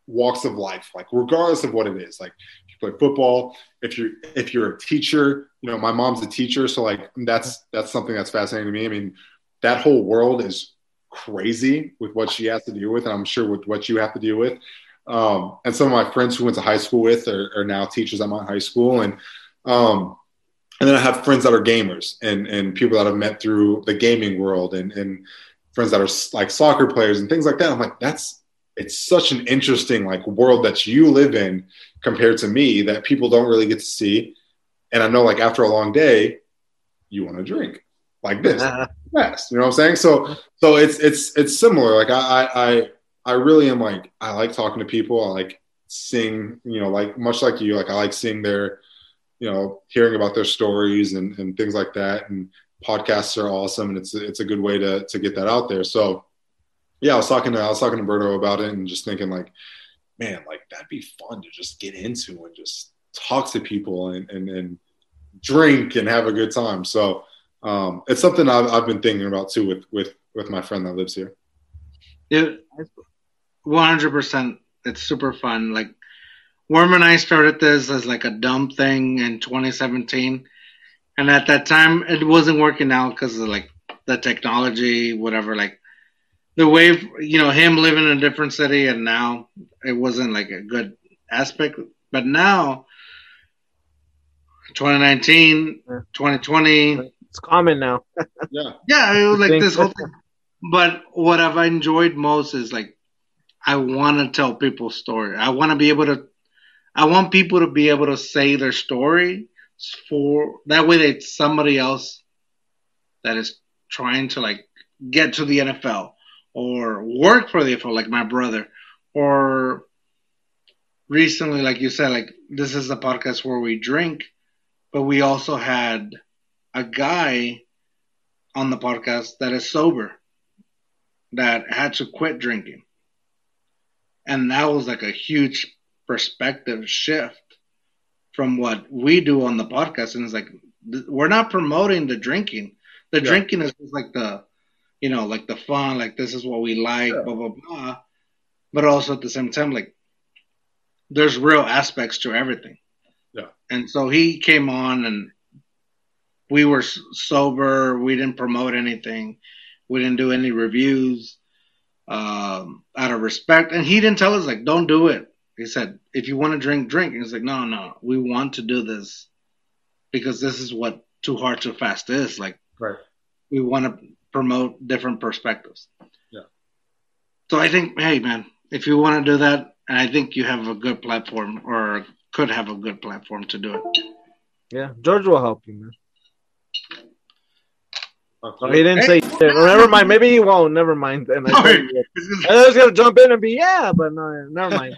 walks of life, like regardless of what it is. Like if you play football, if you're a teacher, you know, my mom's a teacher, so like that's something that's fascinating to me. I mean, that whole world is crazy with what she has to deal with, and I'm sure with what you have to deal with. And some of my friends who went to high school with are now teachers at my high school, and then I have friends that are gamers and people that I've met through the gaming world and friends that are like soccer players and things like that. I'm like, it's such an interesting like world that you live in compared to me that people don't really get to see. And I know like after a long day, you want to drink like this. Yes, you know what I'm saying? So it's similar. Like I really am like, I like talking to people. I like seeing, you know, like much like you, like I like seeing their, you know, hearing about their stories and things like that. And podcasts are awesome. And it's a good way to get that out there. So yeah, I was talking to Berto about it and just thinking like, man, like that'd be fun to just get into and just talk to people and drink and have a good time. So it's something I've been thinking about too with my friend that lives here. Yeah, 100%. It's super fun. Like Worm and I started this as like a dumb thing in 2017, and at that time it wasn't working out because of like the technology, whatever, like. The way, you know, him living in a different city and now it wasn't like a good aspect. But now, 2019, 2020. It's common now. Yeah, it was like this whole thing. But what I've enjoyed most is like, I want to tell people's story. I want people to be able to say their story for that way that it's somebody else that is trying to like get to the NFL. Or work for the NFL, like my brother. Or recently, like you said, like this is a podcast where we drink, but we also had a guy on the podcast that is sober that had to quit drinking. And that was like a huge perspective shift from what we do on the podcast. And it's like, we're not promoting the drinking. The drinking is just like the, you know, like the fun, like this is what we like, blah, blah, blah. But also at the same time, like there's real aspects to everything. Yeah. And so he came on and we were sober. We didn't promote anything. We didn't do any reviews out of respect. And he didn't tell us, like, don't do it. He said, if you want to drink, drink. And he's like, no, we want to do this because this is what Too Hard Too Fast is. Like, right. We want to promote different perspectives. Yeah. So I think, hey man, if you want to do that, and I think you have a good platform or could have a good platform to do it. Yeah, George will help you, man. Oh, he didn't say shit. Well, never mind. Maybe he won't. Never mind. And I was gonna jump in and be but no, never mind.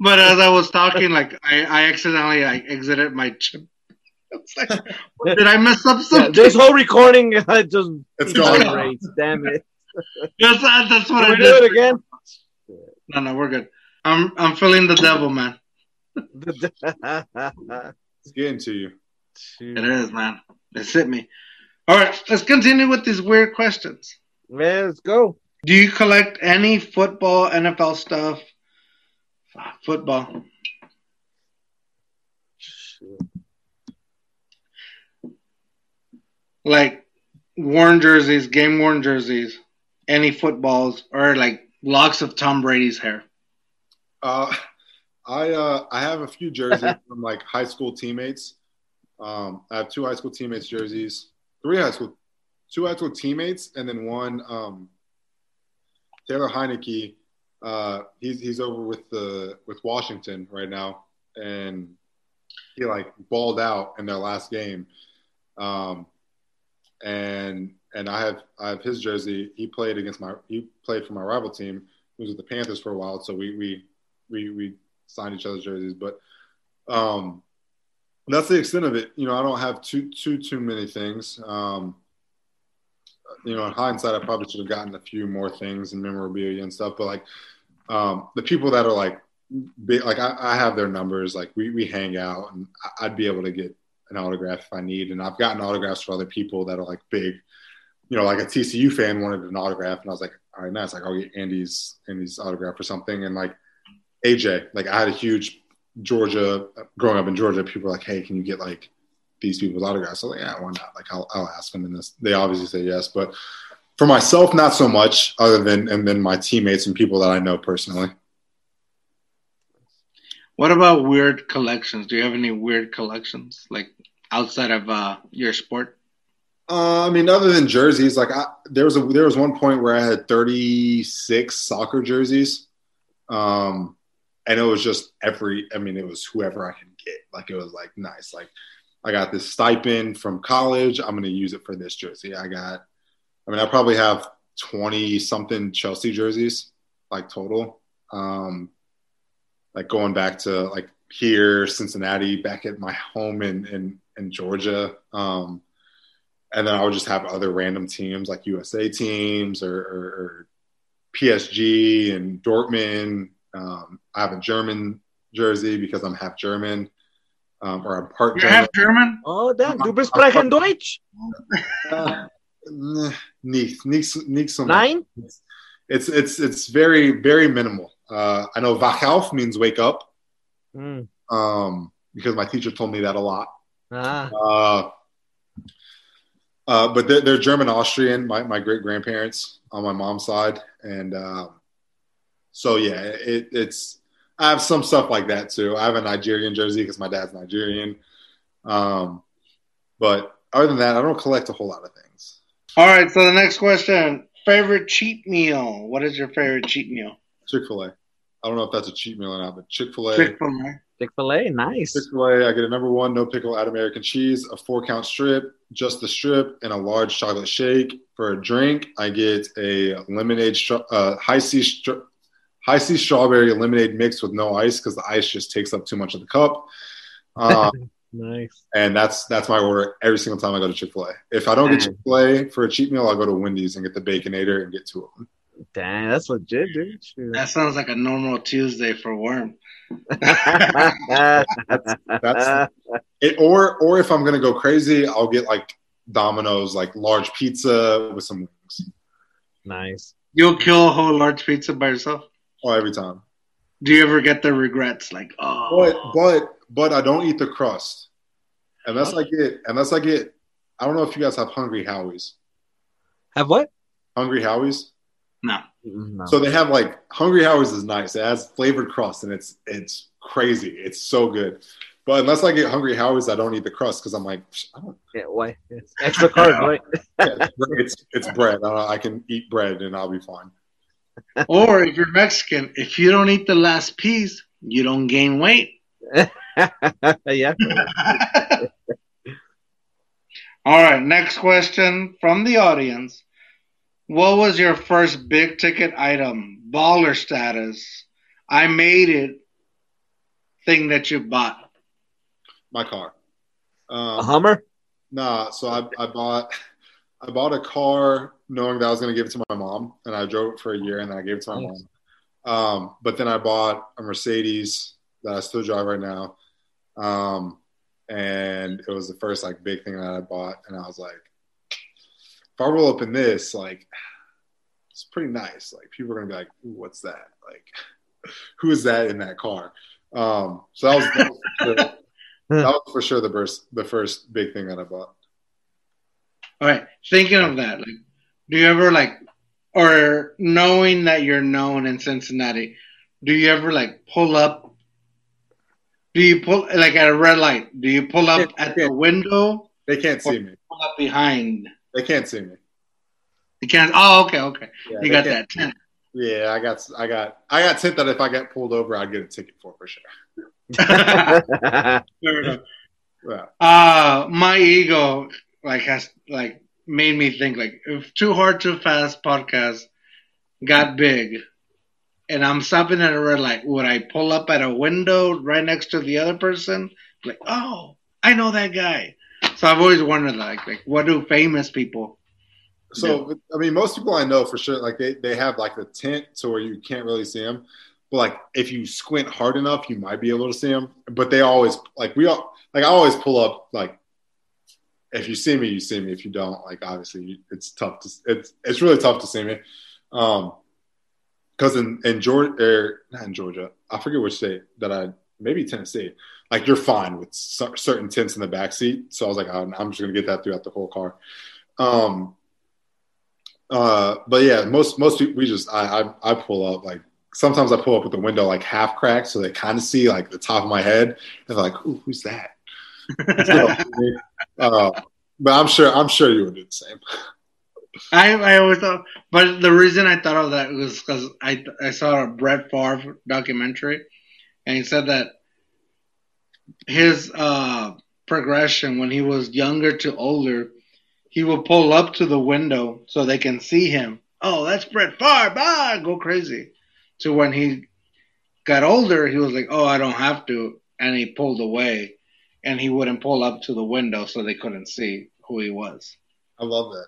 But as I was talking, like I accidentally exited my chip. It's like, did I mess up something? Yeah, this whole recording, it's gone. Great. Damn it! That's what I did. Do it again? No, we're good. I'm feeling the devil, man. It's getting to you. It is, man. It's hit me. All right, let's continue with these weird questions. Man, let's go. Do you collect any football, NFL stuff? Football. Shit. Like worn jerseys, game worn jerseys, any footballs, or like locks of Tom Brady's hair? I have a few jerseys from like high school teammates. I have two high school teammates' jerseys, two high school teammates, and then one Taylor Heinicke. He's over with Washington right now, and he like balled out in their last game. And I have his jersey. He played for my rival team. He was with the Panthers for a while, so we signed each other's jerseys. But that's the extent of it. You know, I don't have too many things. You know, in hindsight, I probably should have gotten a few more things and memorabilia and stuff. But like the people that are like big, like I have their numbers. Like we hang out, and I'd be able to get an autograph if I need. And I've gotten autographs for other people that are like big. You know, like a TCU fan wanted an autograph, and I was like, all right, nice. Like I'll get Andy's autograph or something. And like AJ, like I had a huge Georgia growing up in Georgia. People were like, hey, can you get like these people's autographs? So like, yeah, why not? Like I'll ask them. And this, they obviously say yes. But for myself, not so much. Other than my teammates and people that I know personally. What about weird collections? Do you have any weird collections, like outside of your sport? I mean, other than jerseys, like there was one point where I had 36 soccer jerseys, and it was just it was whoever I could get. Like it was like nice. Like I got this stipend from college. I'm gonna use it for this jersey. I probably have 20 something Chelsea jerseys, like total. Like going back to like here, Cincinnati, back at my home in Georgia. And then I would just have other random teams like USA teams or PSG and Dortmund. I have a German jersey because I'm half German. Or I'm part German. You're half German? Oh, damn. Du bist sprechen Deutsch? Nicht so much. Nein? It's very, very minimal. I know wach auf means wake up, because my teacher told me that a lot. But they're German-Austrian, my great-grandparents on my mom's side. And so, yeah, I have some stuff like that too. I have a Nigerian jersey because my dad's Nigerian. But other than that, I don't collect a whole lot of things. All right, so the next question, favorite cheat meal. What is your favorite cheat meal? Chick-fil-A. I don't know if that's a cheat meal or not, but Chick-fil-A. Chick-fil-A, nice. Chick-fil-A, I get a number one, no pickle, add American cheese, a 4-count strip, just the strip, and a large chocolate shake. For a drink, I get a lemonade, high C strawberry lemonade mix with no ice because the ice just takes up too much of the cup. Nice. And that's my order every single time I go to Chick-fil-A. If I don't get Chick-fil-A for a cheat meal, I'll go to Wendy's and get the Baconator and get two of them. Dang, that's legit, dude. Shoot. That sounds like a normal Tuesday for Worm. that's it. Or if I'm gonna go crazy, I'll get like Domino's, like large pizza with some wings. Nice. You'll kill a whole large pizza by yourself? Oh, every time. Do you ever get the regrets? Like, oh. But I don't eat the crust unless I get. I don't know if you guys have Hungry Howies. Have what? Hungry Howies. No. So they have like Hungry Howies is nice. It has flavored crust and it's crazy. It's so good. But unless I get Hungry Howies, I don't eat the crust because I'm like, I don't. Yeah, why? It's extra carbs, right? Yeah, it's bread. I can eat bread and I'll be fine. Or if you're Mexican, if you don't eat the last piece, you don't gain weight. Yeah. All right. Next question from the audience. What was your first big ticket item, baller status, I made it, thing that you bought? My car. A Hummer? Nah. So I bought a car knowing that I was going to give it to my mom, and I drove it for a year, and then I gave it to my mom. But then I bought a Mercedes that I still drive right now, and it was the first like big thing that I bought, and I was like, if I roll up in this, like, it's pretty nice. Like, people are going to be like, what's that? Like, who is that in that car? So that was for sure the first big thing that I bought. All right. Thinking of that, like, do you ever, like, or knowing that you're known in Cincinnati, do you ever, like, pull up? Do you pull, like, at a red light, do you pull up at the window? They can't see me. Pull up behind. They can't see me. You can't. Oh, okay. Yeah, you got that tint. Yeah, I got tint that if I got pulled over, I'd get a ticket for sure. Fair enough. Yeah. My ego has made me think, like, if Too Hard Too Fast podcast got big, and I'm stopping at a red light, would I pull up at a window right next to the other person? Like, oh, I know that guy. So I've always wondered, like what do famous people? So, I mean, most people I know for sure, like, they have, like, a tent to where you can't really see them. But, like, if you squint hard enough, you might be able to see them. But they always, like, I always pull up, like, if you see me, you see me. If you don't, like, obviously, it's really tough to see me. Because in Georgia, or not in Georgia, I forget which state maybe Tennessee, like, you're fine with certain tints in the backseat. So I was like, I'm just going to get that throughout the whole car. But yeah, most people, I pull up, like, sometimes I pull up with the window, like, half cracked, so they kind of see, like, the top of my head. They're like, ooh, who's that? But I'm sure you would do the same. I always thought, but the reason I thought of that was because I saw a Brett Favre documentary, and he said that his progression when he was younger to older, he will pull up to the window so they can see him. Oh, that's Brett Favre. Ah, go crazy. So when he got older, he was like, oh, I don't have to. And he pulled away. And he wouldn't pull up to the window so they couldn't see who he was. I love that.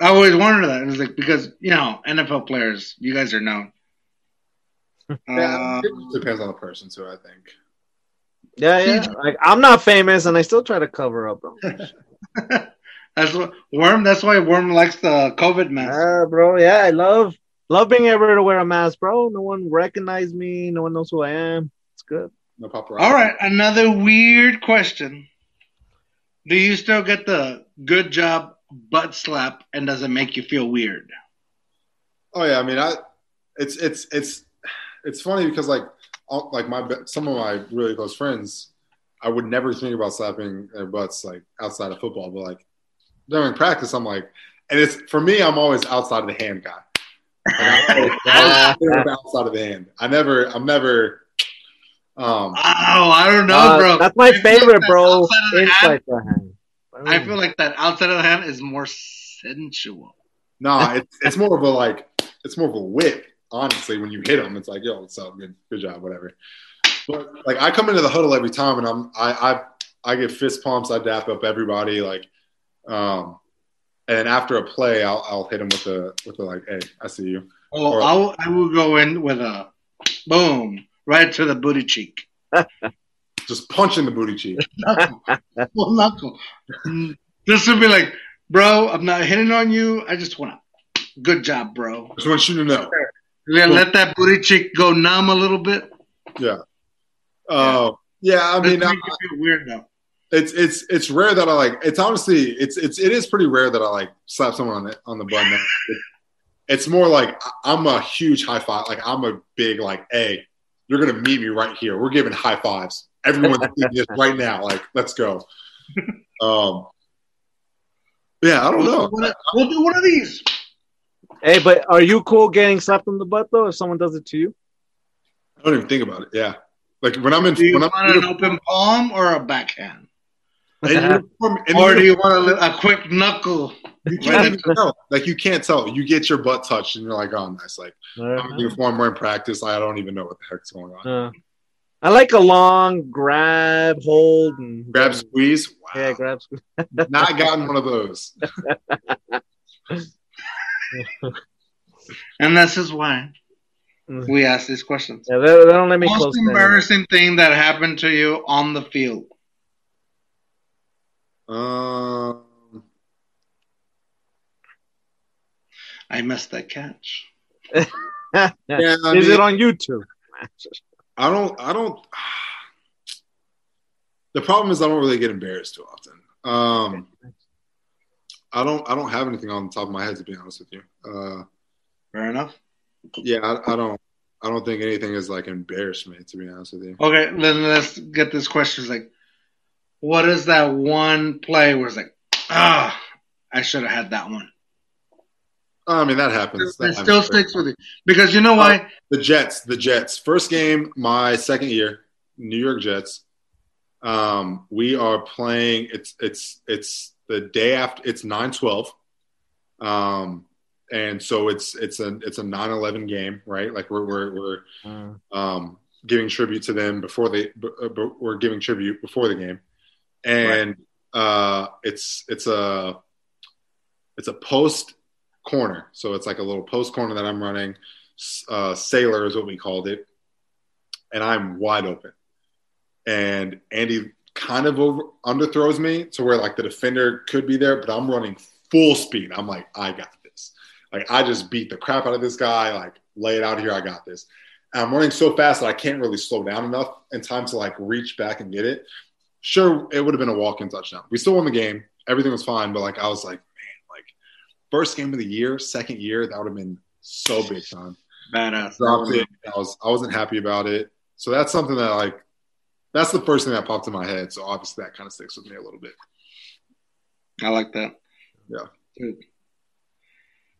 I always wondered that. It was like, because, you know, NFL players, you guys are known. Yeah, it depends on the person, too, I think. Yeah. Like, I'm not famous, and I still try to cover up. That's why Worm likes the COVID mask. Yeah, bro. Yeah, I love being able to wear a mask, bro. No one recognized me. No one knows who I am. It's good. No paparazzi. All right, another weird question. Do you still get the good job butt slap, and does it make you feel weird? Oh yeah, I mean, it's funny because like some of my really close friends, I would never think about slapping their butts, like, outside of football, but, like, during practice, I'm like, and it's, for me, I'm always outside of the hand guy. Like, I'm always outside of the hand. I'm never. I don't know, bro. That's my favorite, bro. Inside the hand. I feel like that outside of the hand is more sensual. Nah, it's more of a whip. Honestly, when you hit them, it's like, yo, what's up? Good job, whatever. But, like, I come into the huddle every time, and I get fist pumps. I dap up everybody, like. And after a play, I'll hit him with a like, hey, I see you. Oh, or, I will go in with a boom right to the booty cheek. Just punching the booty cheek. Full knuckle. This would be like, bro, I'm not hitting on you. I just want to. Good job, bro. Just want you to know. Yeah, let that booty cheek go numb a little bit. Yeah. Yeah. I mean, it's weird though. It's rare that I, like, it's honestly, it is pretty rare that I, like, slap someone on the butt. It's more like I'm a huge high five. Like, I'm a big, like, hey, you're going to meet me right here. We're giving high fives. Everyone's doing this right now. Like, let's go. Yeah, I don't know. We'll do one of these. Hey, but are you cool getting slapped on the butt, though, if someone does it to you? I don't even think about it. Yeah. Like, when I'm in, do you want an open palm or a backhand? Or do you want a quick knuckle? You can't even tell. Like, you can't tell. You get your butt touched, and you're like, "Oh, nice!" Like, we're in practice. I don't even know what the heck's going on. I like a long grab, hold, and grab squeeze. Wow. Yeah, grab squeeze. Not gotten one of those. And that's just why we ask these questions. Yeah, they don't let me. Most embarrassing thing that happened to you on the field. I missed that catch. Yeah, Is it on YouTube? I don't. The problem is I don't really get embarrassed too often. I don't have anything on the top of my head, to be honest with you. Fair enough. Yeah, I don't think anything is like embarrassed me, to be honest with you. Okay, then let's get this question. It's like, what is that one play where it's like, I should have had that one? I mean, that happens. It still sticks with you. Because you know why? The Jets. First game, my second year, New York Jets. We are playing. It's the day after. It's 9/12, and so it's a 9/11 game, right? Like we're giving tribute to them before they. We're giving tribute before the game, and right. It's a post corner, so it's like a little post corner that I'm running. Sailor is what we called it, and I'm wide open. And Andy kind of underthrows me to where, like, the defender could be there, but I'm running full speed. I'm like, I got this. Like, I just beat the crap out of this guy. Like, lay it out here. I got this. And I'm running so fast that I can't really slow down enough in time to, like, reach back and get it. Sure, it would have been a walk-in touchdown. We still won the game. Everything was fine. But, like, I was like, man, like, first game of the year, second year, that would have been so big time. Badass. I wasn't happy about it. So that's something that, like, that's the first thing that popped in my head, so obviously that kind of sticks with me a little bit. I like that. Yeah. Dude.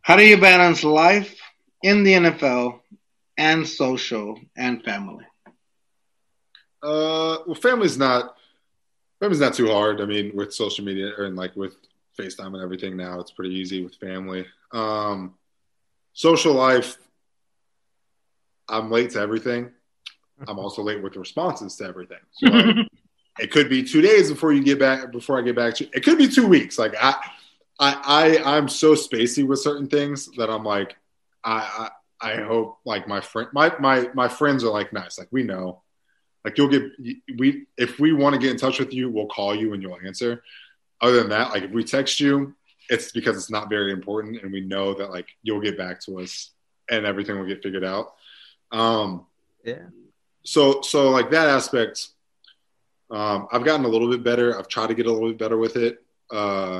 How do you balance life in the NFL and social and family? Well, family's not too hard. I mean, with social media and like with FaceTime and everything now, it's pretty easy with family. Social life, I'm late to everything. I'm also late with responses to everything. So like, it could be 2 days before I get back to you. It could be 2 weeks. Like I'm so spacey with certain things that I'm like, I hope like my friends are like nice. Like we know, like if we want to get in touch with you, we'll call you and you'll answer. Other than that, like if we text you, it's because it's not very important. And we know that like, you'll get back to us and everything will get figured out. Yeah. So like that aspect, I've gotten a little bit better. I've tried to get a little bit better with it. But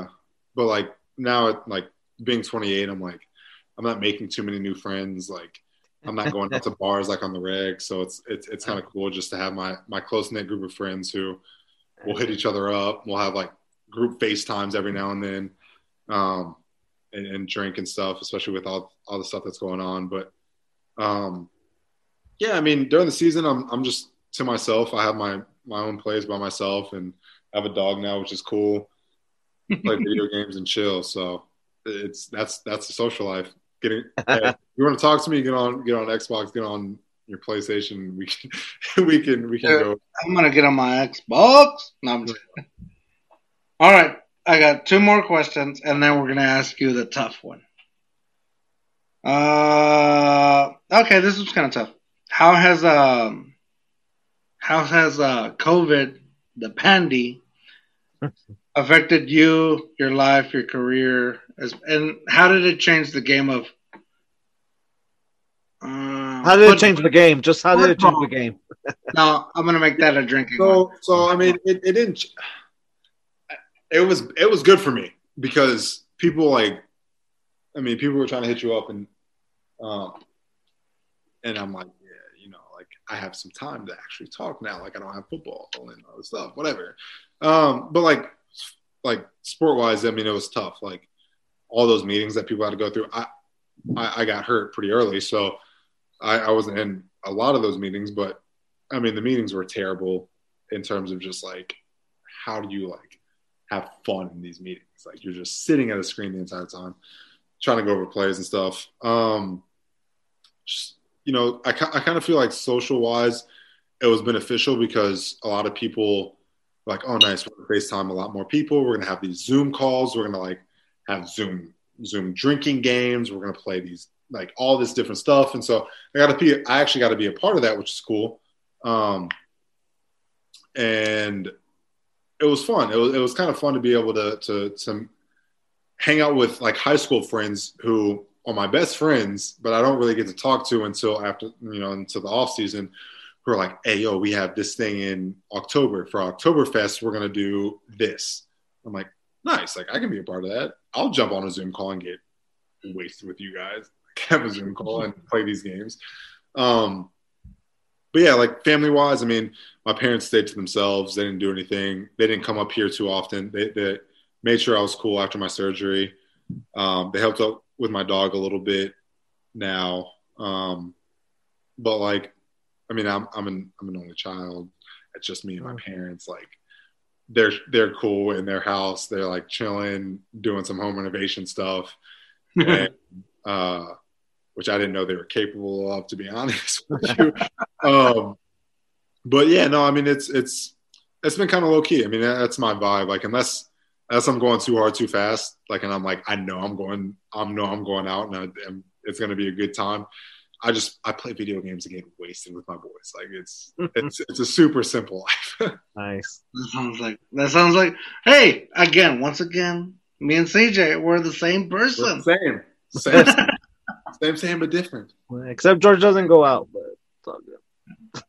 like now at like being 28, I'm like, I'm not making too many new friends. Like I'm not going out to bars, like on the reg. So it's kind of cool just to have my close knit group of friends who will hit each other up. We'll have like group FaceTimes every now and then, and drink and stuff, especially with all the stuff that's going on. But, yeah, I mean, during the season, I'm just to myself. I have my own plays by myself, and I have a dog now, which is cool. I play video games and chill. So that's the social life. Hey, you want to talk to me? Get on Xbox. Get on your PlayStation. We can go. I'm gonna get on my Xbox. No, I'm just kidding. All right, I got two more questions, and then we're gonna ask you the tough one. Okay, this was kind of tough. How has COVID, the pandy, affected you, your life, your career, and how did it change the game of? How did it change the game? Just how did it change the game? No, I'm gonna make that a drinking. So I mean, it didn't. It was good for me because people were trying to hit you up and I'm like. I have some time to actually talk now. Like I don't have football and all this stuff, whatever. But like sport wise, I mean, it was tough. Like all those meetings that people had to go through, I got hurt pretty early. So I wasn't in a lot of those meetings, but I mean, the meetings were terrible in terms of just like, how do you like have fun in these meetings? Like you're just sitting at a screen the entire time trying to go over plays and stuff. You know, I kind of feel like social-wise, it was beneficial because a lot of people were like, oh, nice, we're going to FaceTime a lot more people. We're going to have these Zoom calls. We're going to, like, have Zoom drinking games. We're going to play these, like, all this different stuff. And so I actually got to be a part of that, which is cool. And it was fun. It was kind of fun to be able to hang out with, like, high school friends who – are my best friends, but I don't really get to talk to until after, you know, until the off season. Who are like, hey, yo, we have this thing in October for Oktoberfest. We're going to do this. I'm like, nice. Like, I can be a part of that. I'll jump on a Zoom call and get wasted with you guys. Have a Zoom call and play these games. But yeah, like family wise, I mean, my parents stayed to themselves. They didn't do anything. They didn't come up here too often. They made sure I was cool after my surgery. They helped out with my dog a little bit now. But like, I mean, I'm an only child. It's just me and my parents. Like, they're cool in their house. They're like chilling, doing some home renovation stuff, and, which I didn't know they were capable of, to be honest with you. But yeah, no, I mean, it's been kind of low key. I mean, that's my vibe. Like, unless I'm going too hard, too fast, like, and I'm like, I know I'm going out, and it's going to be a good time. I play video games and get wasted with my boys. Like, it's a super simple life. Nice. That sounds like. Hey, once again, me and CJ, we're the same person. We're the same. Same, but different. Except George doesn't go out, but it's all good.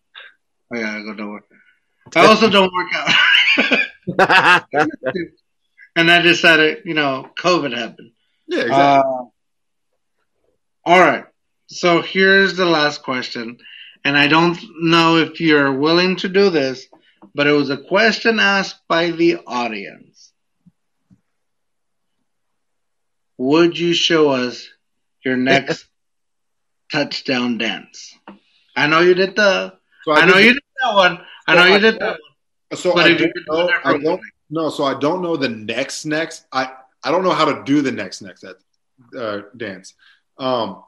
Oh yeah, I go to work. I also don't work out. And I decided, you know, COVID happened. Yeah, exactly. All right. So here's the last question, and I don't know if you're willing to do this, but it was a question asked by the audience. Would you show us your next touchdown dance? I know you did the. I know you did that one. So but I don't know. I don't know the next. I don't know how to do the next dance.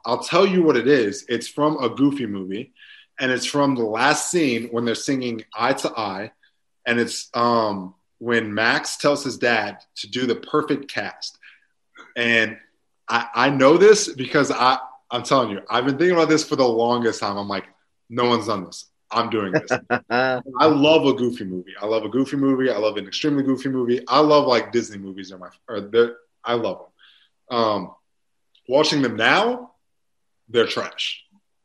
I'll tell you what it is. It's from a Goofy movie, and it's from the last scene when they're singing Eye to Eye, and it's when Max tells his dad to do the perfect cast. And I know this because I'm telling you, I've been thinking about this for the longest time. I'm like, no one's done this. I'm doing this. I love a Goofy movie. I love an extremely Goofy movie. I love like Disney movies I love them. Watching them now, they're trash.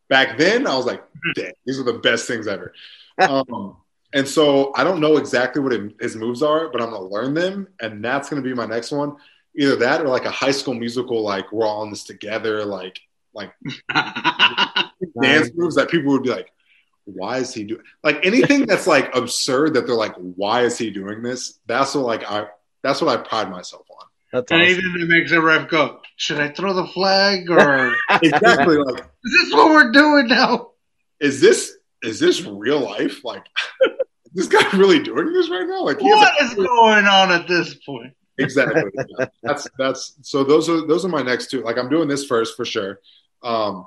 Back then, I was like, "Dang, these are the best things ever." And so I don't know exactly what his moves are, but I'm gonna learn them, and that's gonna be my next one. Either that, or like a High School Musical, like we're all in this together, like dance moves that people would be like, "Why is he doing?" Like anything that's like absurd that they're like, "Why is he doing this?" That's what I pride myself on. That's and awesome. Even it makes a ref go, should I throw the flag or exactly like is this what we're doing now? Is this real life? Like is this guy really doing this right now? Like what is going on at this point? Exactly. Yeah. That's so those are my next two. Like I'm doing this first for sure. Fair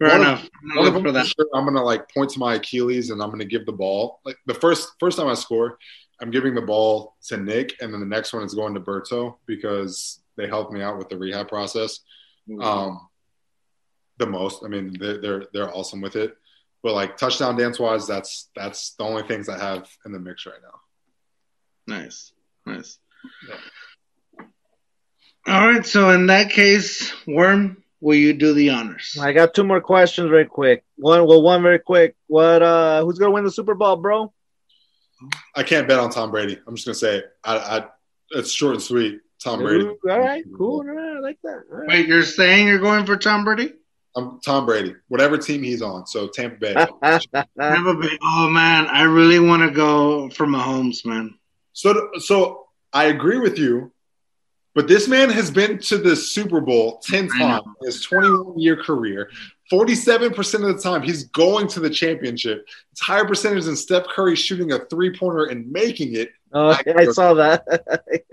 enough. I'm gonna like point to my Achilles and I'm gonna give the ball. Like the first time I score, I'm giving the ball to Nick, and then the next one is going to Berto because they helped me out with the rehab process the most. I mean, they're awesome with it. But, like, touchdown dance-wise, that's the only things I have in the mix right now. Nice. Yeah. All right, so in that case, Worm, will you do the honors? I got two more questions very quick. One very quick. What? Who's going to win the Super Bowl, bro? I can't bet on Tom Brady. I'm just gonna say it. It's short and sweet. Tom Brady. All right, cool. I like that. Right. Wait, you're saying you're going for Tom Brady? I'm Tom Brady, whatever team he's on. So Tampa Bay. Tampa Bay. Oh man, I really want to go for Mahomes, man. So I agree with you, but this man has been to the Super Bowl 10 times in his 21-year career. 47% of the time, he's going to the championship. It's higher percentage than Steph Curry shooting a three-pointer and making it. Oh, I saw that.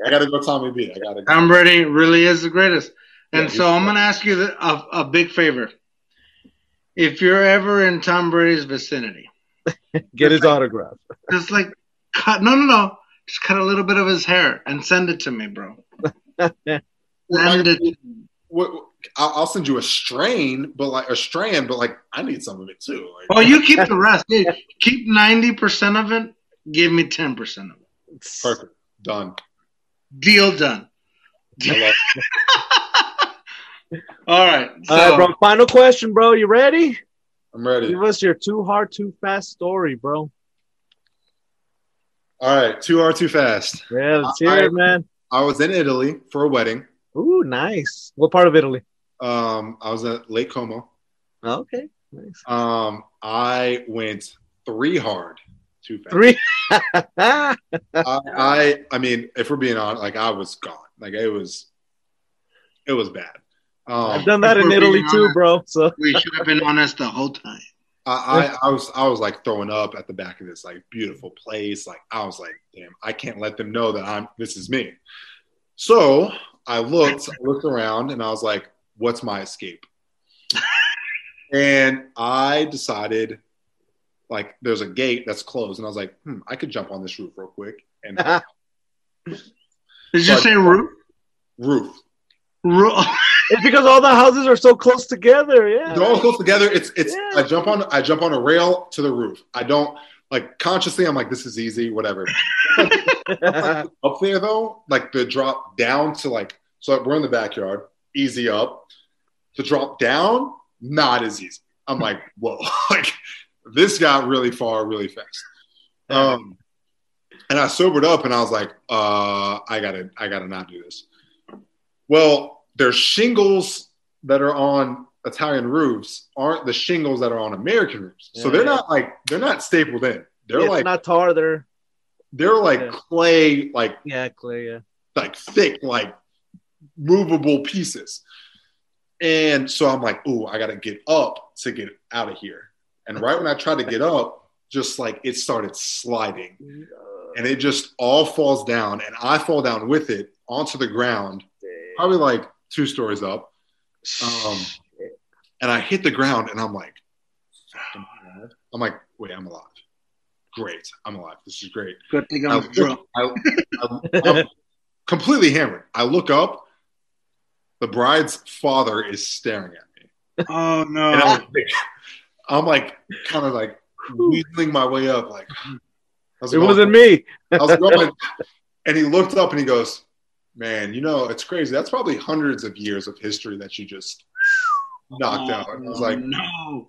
I got to go Tommy B. Tom Brady really is the greatest. And yeah, so I'm going to ask you a big favor. If you're ever in Tom Brady's vicinity. Get his autograph. Just like cut – no. Just cut a little bit of his hair and send it to me, bro. I'll send you a strand, but I need some of it too. Like, you keep the rest. Dude. Keep 90% of it. Give me 10% of it. Perfect. Done. Deal done. I love All right. So. All right, bro. Final question, bro. You ready? I'm ready. Give us your too hard, too fast story, bro. All right. Too hard, too fast. Yeah, let's hear it, man. I was in Italy for a wedding. Ooh, nice. What part of Italy? I was at Lake Como. Okay. Nice. I went three hard, too fast. Three. I mean, if we're being honest, like I was gone. Like it was bad. I've done that in Italy too, bro. So we should have been honest the whole time. I was like throwing up at the back of this like beautiful place. Like I was like, damn, I can't let them know that this is me. So I looked around and I was like, what's my escape? And I decided, like, there's a gate that's closed, and I was like, I could jump on this roof real quick. And did you say roof? Roof. It's because all the houses are so close together. Yeah, they're all close together. It's. Yeah. I jump on a rail to the roof. I don't like consciously. I'm like, this is easy, whatever. Like, up there though, like the drop down to like. So we're in the backyard. Easy up. To drop down, not as easy. I'm like, whoa, like this got really far, really fast. And I sobered up, and I was like, I gotta not do this. Well, there's shingles that are on Italian roofs aren't the shingles that are on American roofs. Yeah. So they're not like – they're not stapled in. They're it's like – not tar. They're like clay, like – yeah, clay, yeah. Like thick, like movable pieces. And so I'm like, ooh, I got to get up to get out of here. And right when I tried to get up, just like it started sliding. And it just all falls down. And I fall down with it onto the ground. Probably like two stories up. And I hit the ground and I'm like, wait, I'm alive. Great. I'm alive. This is great. Good thing I'm drunk. I'm completely hammered. I look up. The bride's father is staring at me. Oh, no. And I'm like kind of like weaseling my way up. Like, it wasn't me. I was going. And he looked up and he goes, man, you know, it's crazy. That's probably hundreds of years of history that you just knocked out. And I was like, no.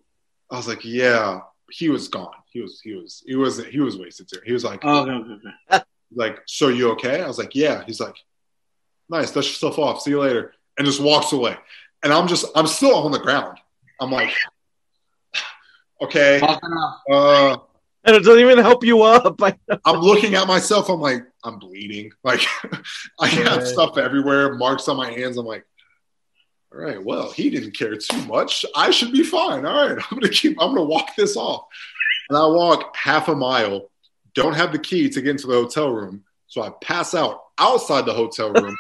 I was like, yeah, he was gone. He was wasted too. He was like, oh, no. Like, so you okay? I was like, yeah. He's like, nice, dust yourself off. See you later. And just walks away. And I'm still on the ground. I'm like, okay. And it doesn't even help you up. I'm looking at myself. I'm like, I'm bleeding. Like, I have stuff everywhere, marks on my hands. I'm like, all right, well, he didn't care too much. I should be fine. All right, I'm going to walk this off. And I walk half a mile, don't have the key to get into the hotel room. So I pass out outside the hotel room.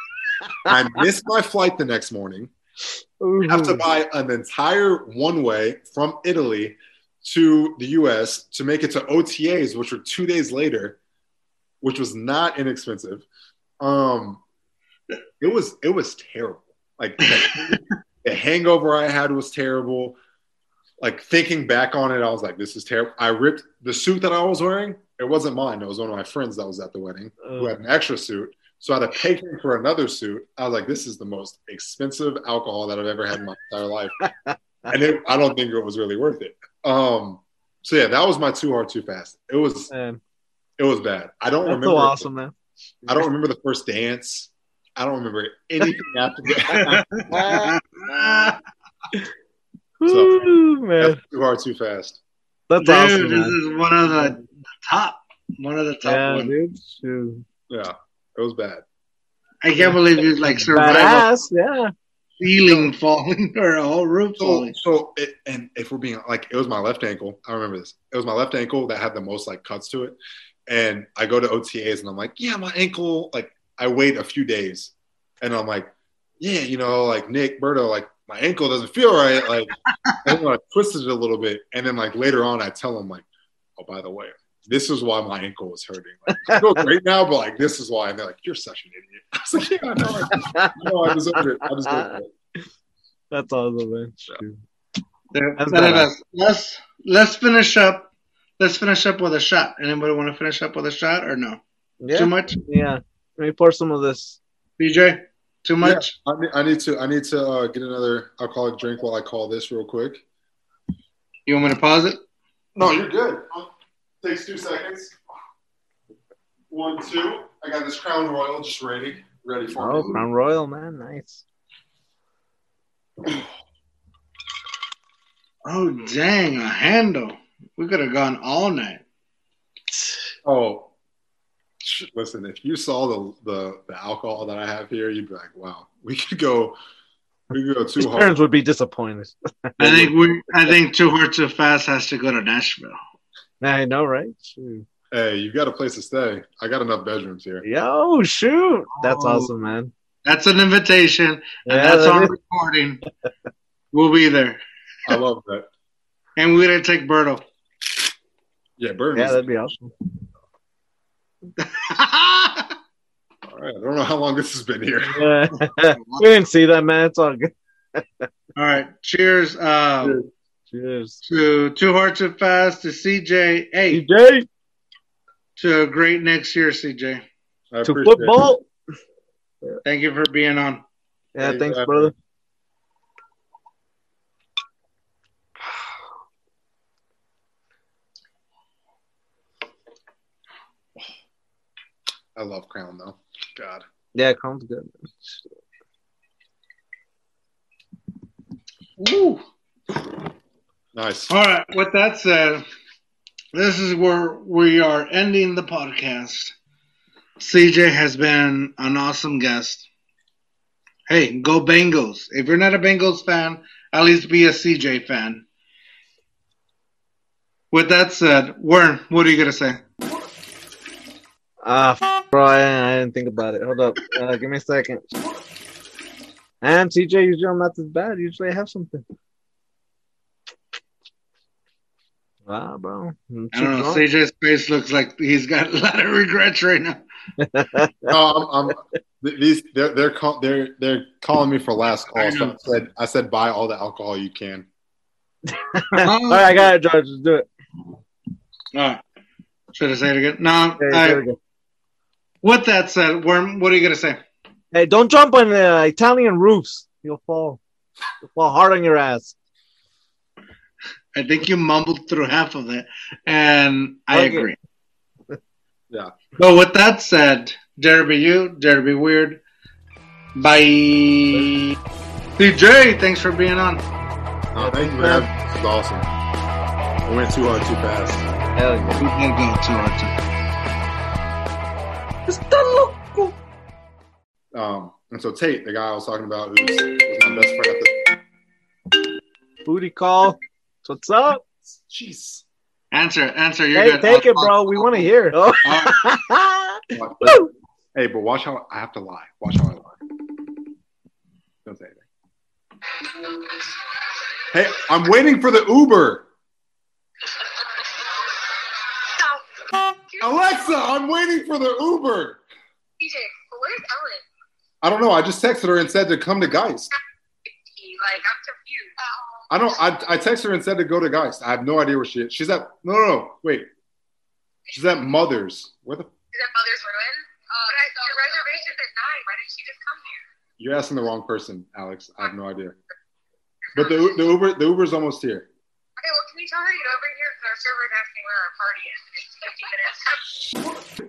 I miss my flight the next morning. Ooh. Have to buy an entire one-way from Italy to the U.S. to make it to OTAs, which were 2 days later, which was not inexpensive. It was terrible. Like the hangover I had was terrible. Like thinking back on it, I was like, this is terrible. I ripped the suit that I was wearing. It wasn't mine. It was one of my friends that was at the wedding who had an extra suit. So I had to pay for another suit. I was like, this is the most expensive alcohol that I've ever had in my entire life. And I don't think it was really worth it. So yeah, that was my too hard, too fast. It was bad. I don't remember. So awesome, man. I don't remember the first dance. I don't remember anything after that. So, man. That's too hard, too fast. That's awesome. This is one of the top ones. Dude. Yeah. It was bad. I can't believe it's like survival. Badass, yeah. Ceiling falling or a whole roof falling. So, if we're being like, it was my left ankle. I remember this. It was my left ankle that had the most like cuts to it. And I go to OTAs and I'm like, yeah, my ankle. Like, I wait a few days and I'm like, yeah, you know, like Nick, Berto, like my ankle doesn't feel right. Like, I twisted it a little bit. And then like later on, I tell him like, oh, by the way, this is why my ankle was hurting. Like, I feel great now, but like, this is why. And they're like, you're such an idiot. I was like, yeah, no, I deserved it. I deserved it. That's awesome, man. Yeah. Let's finish up. Let's finish up with a shot. Anybody want to finish up with a shot or no? Yeah. Too much? Yeah. Let me pour some of this. BJ? Too much? Yeah, I need to get another alcoholic drink while I call this real quick. You want me to pause it? No, you're good. Takes 2 seconds. 1, 2. I got this Crown Royal just ready for me. Oh, Crown Royal, man, nice. Oh, dang, a handle. We could have gone all night. Oh, listen, if you saw the alcohol that I have here, you'd be like, wow, we could go too hard. Parents would be disappointed. I think Too Hard Too Fast has to go to Nashville. I know, right? Shoot. Hey, you got a place to stay. I got enough bedrooms here. Yo, shoot. That's awesome, man. That's an invitation, and that's on recording. We'll be there. I love that. And we're going to take Berto. Yeah, Berto. Yeah, that'd be awesome. All right. I don't know how long this has been here. We didn't see that, man. It's all good. All right. Cheers. Cheers. To Too Hard Too Fast, to CJ. Hey. CJ. To a great next year, CJ. To football. It. Thank you for being on. Yeah, hey, thanks, brother. I love Crown, though. God. Yeah, Crown's good. Woo. Nice. All right. With that said, this is where we are ending the podcast. CJ has been an awesome guest. Hey, go Bengals. If you're not a Bengals fan, at least be a CJ fan. With that said, Warren, what are you going to say? Bro, I didn't think about it. Hold up. Give me a second. And CJ, usually I'm not this bad. Usually I have something. Wow, bro. I don't know. CJ's face looks like he's got a lot of regrets right now. No, they're calling me for last call. So I said buy all the alcohol you can. All right, I got it, George. Just do it. All right. Should I say it again? No. There we go. With that said, Worm, what are you going to say? Hey, don't jump on the Italian roofs. You'll fall. You'll fall hard on your ass. I think you mumbled through half of it, and I agree. Yeah. But with that said, dare be you, dare be weird. Bye. DJ, thanks for being on. Oh, thank you, man. This is awesome. We went too hard, too fast. Hell yeah. We did go too hard, too fast. And so Tate, the guy I was talking about, who was my best friend at the booty call. What's up? Jeez. Answer. You're hey, good. Take it, bro. We want to hear. Oh. Hey, but watch how I have to lie. Watch how I lie. Don't say anything. Hey, I'm waiting for the Uber. Alexa, I'm waiting for the Uber. DJ, where's Ellen? I don't know. I just texted her and said to come to Geist. Like, I'm confused. I don't. I texted her and said to go to Geist. I have no idea where she is. She's at no. Wait. She's at Mother's. Where the? She's at Mother's Ruin. Your reservation's at 9. Why didn't she just come here? You're asking the wrong person, Alex. I have no idea. But the Uber's almost here. Okay, well, can we tell her to get over here?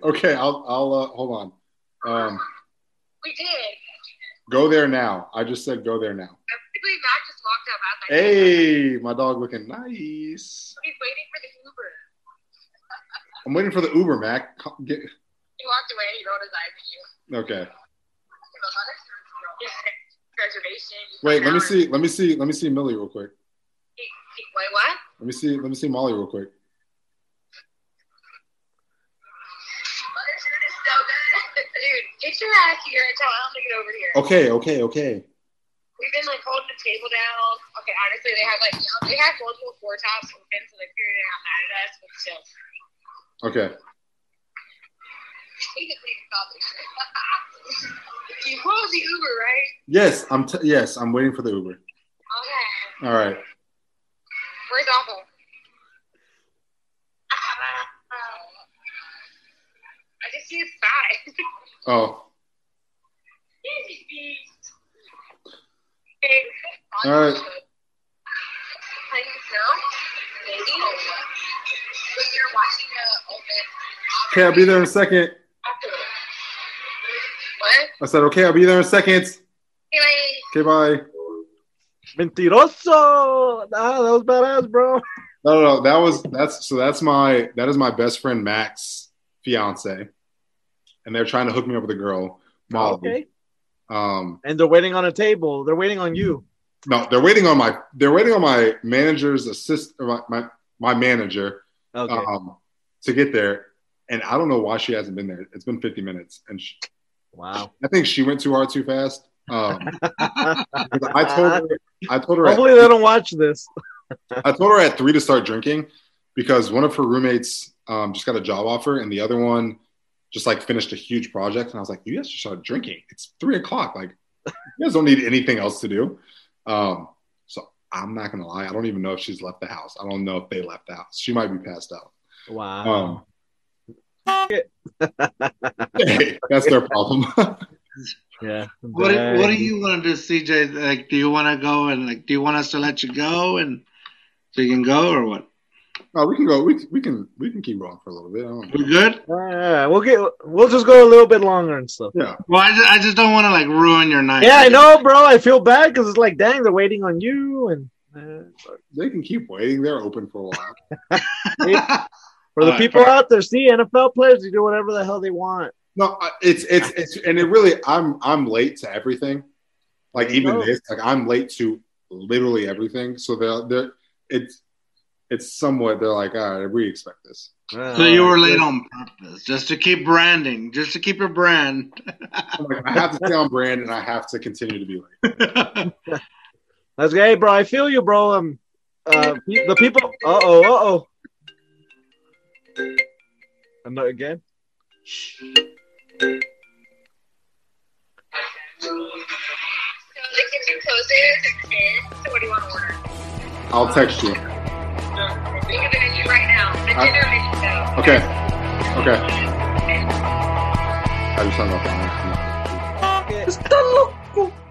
Because our server's asking where our party is. It's 50 minutes. Okay, I'll hold on. We did. Go there now. I just said go there now. Matt just walked up outside. Hey, my dog looking nice. He's waiting for the Uber. I'm waiting for the Uber, Mac. He walked away. He rolled his eyes at you. Okay. Reservation. Wait, let me see Millie real quick. Wait, what? Let me see Molly real quick. Dude, get your ass here and tell Ellen to get over here. Okay. We've been like holding the table down. Okay, honestly, they have multiple four tops open, so they're figuring out mad at us, but still. Okay. You called the Uber, right? Yes, I'm waiting for the Uber. Okay. All right. Where's Alpha? I just see his side. Oh. All right. I don't know. Maybe. When you're watching the open. Okay, I'll be there in a second. What? I said, okay, I'll be there in a second. Okay, bye. Mentiroso. Nah, that was badass, bro. No. That is my best friend Max' fiance, and they're trying to hook me up with a girl, Molly. Okay. And they're waiting on a table. They're waiting on you. No, they're waiting on my manager's assistant, my manager, okay, to get there. And I don't know why she hasn't been there. It's been 50 minutes, and wow, I think she went too hard, too fast. I told her. Hopefully, they don't watch this. I told her at 3 to start drinking because one of her roommates just got a job offer, and the other one just like finished a huge project. And I was like, "You guys should start drinking. It's 3:00. Like, you guys don't need anything else to do." So I'm not gonna lie. I don't even know if she's left the house. I don't know if they left the house. She might be passed out. Wow. Hey, that's their problem. Yeah. What do you want to do, CJ? Like, do you want to go and like, do you want us to let you go and so you can go or what? Oh, we can go. We can keep going for a little bit. I don't know. We good? Yeah, we'll just go a little bit longer and stuff. Yeah. Well, I just don't want to like ruin your night. Yeah, I know, bro. I feel bad because it's like, dang, they're waiting on you, and they can keep waiting. They're open for a while. For the people out there, see, NFL players, they do whatever the hell they want. No, it's and it really, I'm late to everything. Like even this, like I'm late to literally everything. So it's somewhat, they're like, all right, we expect this. So you were late on purpose, just to keep branding, just to keep your brand. I'm like, I have to stay on brand and I have to continue to be late. That's great, bro. I feel you, bro. The people, I'm not again. So what do you want to order? I'll text you. No, we have the menu right now. The dinner menu. Okay. I just hung up on this. Está loco.